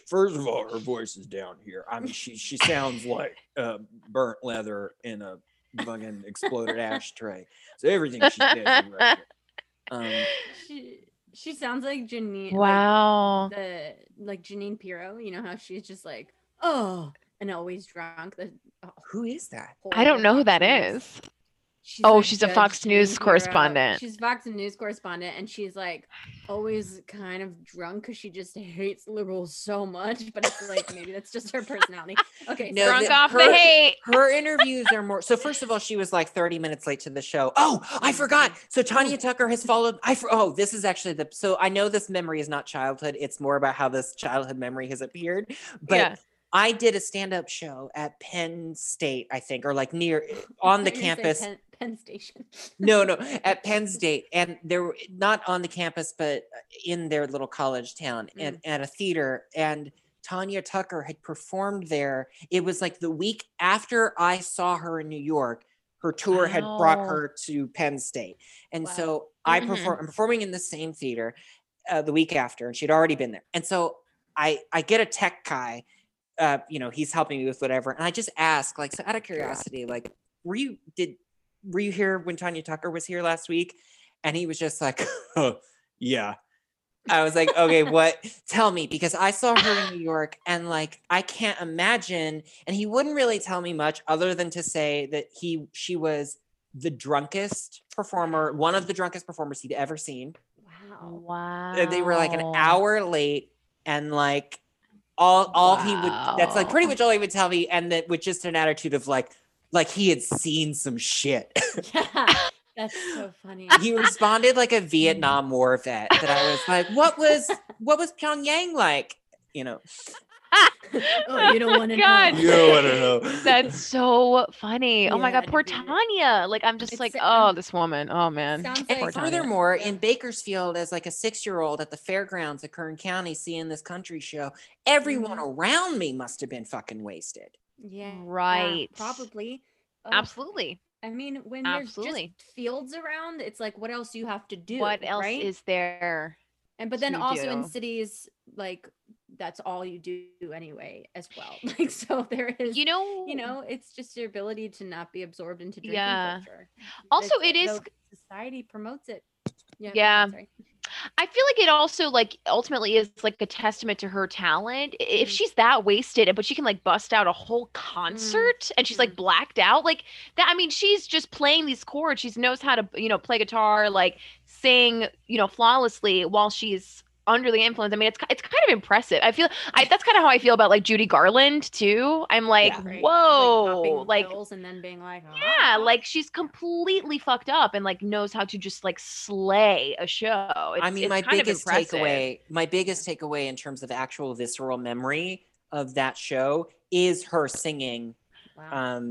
first of all, her voice is down here. I mean, she sounds like burnt leather in a fucking exploded ashtray. So everything she says is right. She sounds like Janine. Wow. Like Janine Pirro. You know how she's just like, oh, and always drunk. Who is that? I don't know who that is. She's a Fox News correspondent. She's Fox News correspondent, and she's like always kind of drunk because she just hates liberals so much. But it's like maybe that's just her personality. Okay, no, drunk off the hate. Her interviews are more. So first of all, she was like 30 minutes late to the show. Oh, I forgot. So Tanya Tucker has followed. This is actually the. So I know this memory is not childhood. It's more about how this childhood memory has appeared. But. Yeah. I did a stand-up show at Penn State, I think, or like near on the campus. Penn Station. No, at Penn State. And they were not on the campus, but in their little college town and at a theater. And Tanya Tucker had performed there. It was like the week after I saw her in New York, her tour had brought her to Penn State. And so I'm performing in the same theater the week after, and she'd already been there. And so I get a tech guy. You know, he's helping me with whatever. And I just ask, like, so out of curiosity, like, were you here when Tanya Tucker was here last week? And he was just like, oh, yeah. I was like, okay, what? Tell me, because I saw her in New York and like, I can't imagine. And he wouldn't really tell me much other than to say that she was the drunkest performer, one of the drunkest performers he'd ever seen. Wow. They were like an hour late and like, all he would, that's like pretty much all he would tell me. And that with just an attitude of like he had seen some shit. Yeah, that's so funny. He responded like a Vietnam War vet that I was like, what was Pyongyang like? You know, you don't want to know. You don't want to know. That's so funny. Yeah, oh my God, poor Tanya. Like, I'm just like, this woman. Oh man. And like furthermore, in Bakersfield, as like a 6-year-old at the fairgrounds of Kern County seeing this country show, everyone around me must have been fucking wasted. Yeah. Right. Yeah, probably. Absolutely. I mean, when there's just fields around, it's like, what else do you have to do? What else is there? And but then also in cities, like that's all you do anyway as well. Like so there is you know, it's just your ability to not be absorbed into drinking culture. Also it is society promotes it. Yeah. I feel like it also like ultimately is like a testament to her talent. If she's that wasted, but she can like bust out a whole concert and she's like blacked out like that. I mean, she's just playing these chords. She knows how to, you know, play guitar, like sing, you know, flawlessly while she's under the influence. I mean, it's kind of impressive. I feel that's kind of how I feel about like Judy Garland too. I'm like, whoa, like pills and then being like, like she's completely fucked up and like knows how to just like slay a show. I mean, my biggest takeaway in terms of actual visceral memory of that show is her singing. Wow.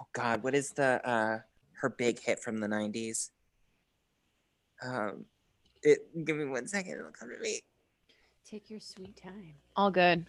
Oh God, what is the her big hit from the 90s? Give me 1 second, it'll come to me. Take your sweet time. All good.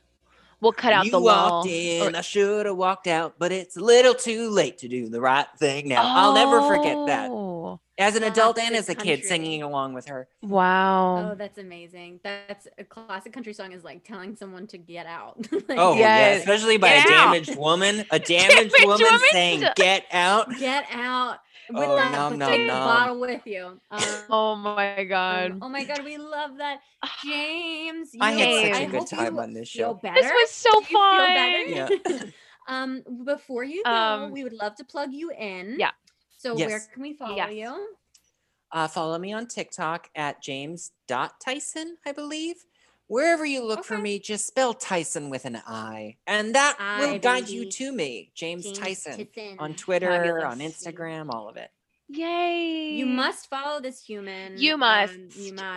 We'll cut out the wall. You walked in, I should have walked out, but it's a little too late to do the right thing now. I'll never forget that. Wow. As an adult and as a kid singing along with her. Wow. Oh, that's amazing. That's a classic country song is like telling someone to get out. Like, oh, yes. Yeah. Especially by a damaged woman. A damaged woman saying, get out. Get out. With bottle with you. Oh my God. Oh my God. We love that. James. I had such a good time on this show. This was so fun. Yeah. Before you go, we would love to plug you in. Yeah. So where can we follow you? Follow me on TikTok at james.tyson, I believe. Wherever you look for me, just spell Tyson with an I. And that will guide you to me, James Tyson, on Twitter, on Instagram, all of it. Yay. You must follow this human. You must.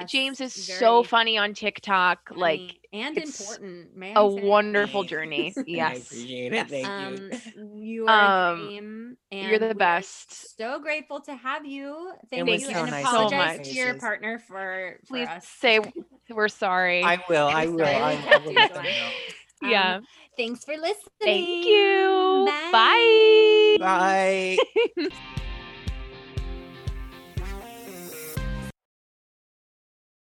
James is so funny on TikTok. Like, and important, man. A wonderful journey. Yes. I appreciate it. Thank you. You are a dream. And you're the best. So grateful to have you. Thank you. So nice. Apologize to your partner for Please us. Say we're sorry. I will. I will. I will let them know. Yeah. Thanks for listening. Thank you. Bye. Bye. Bye.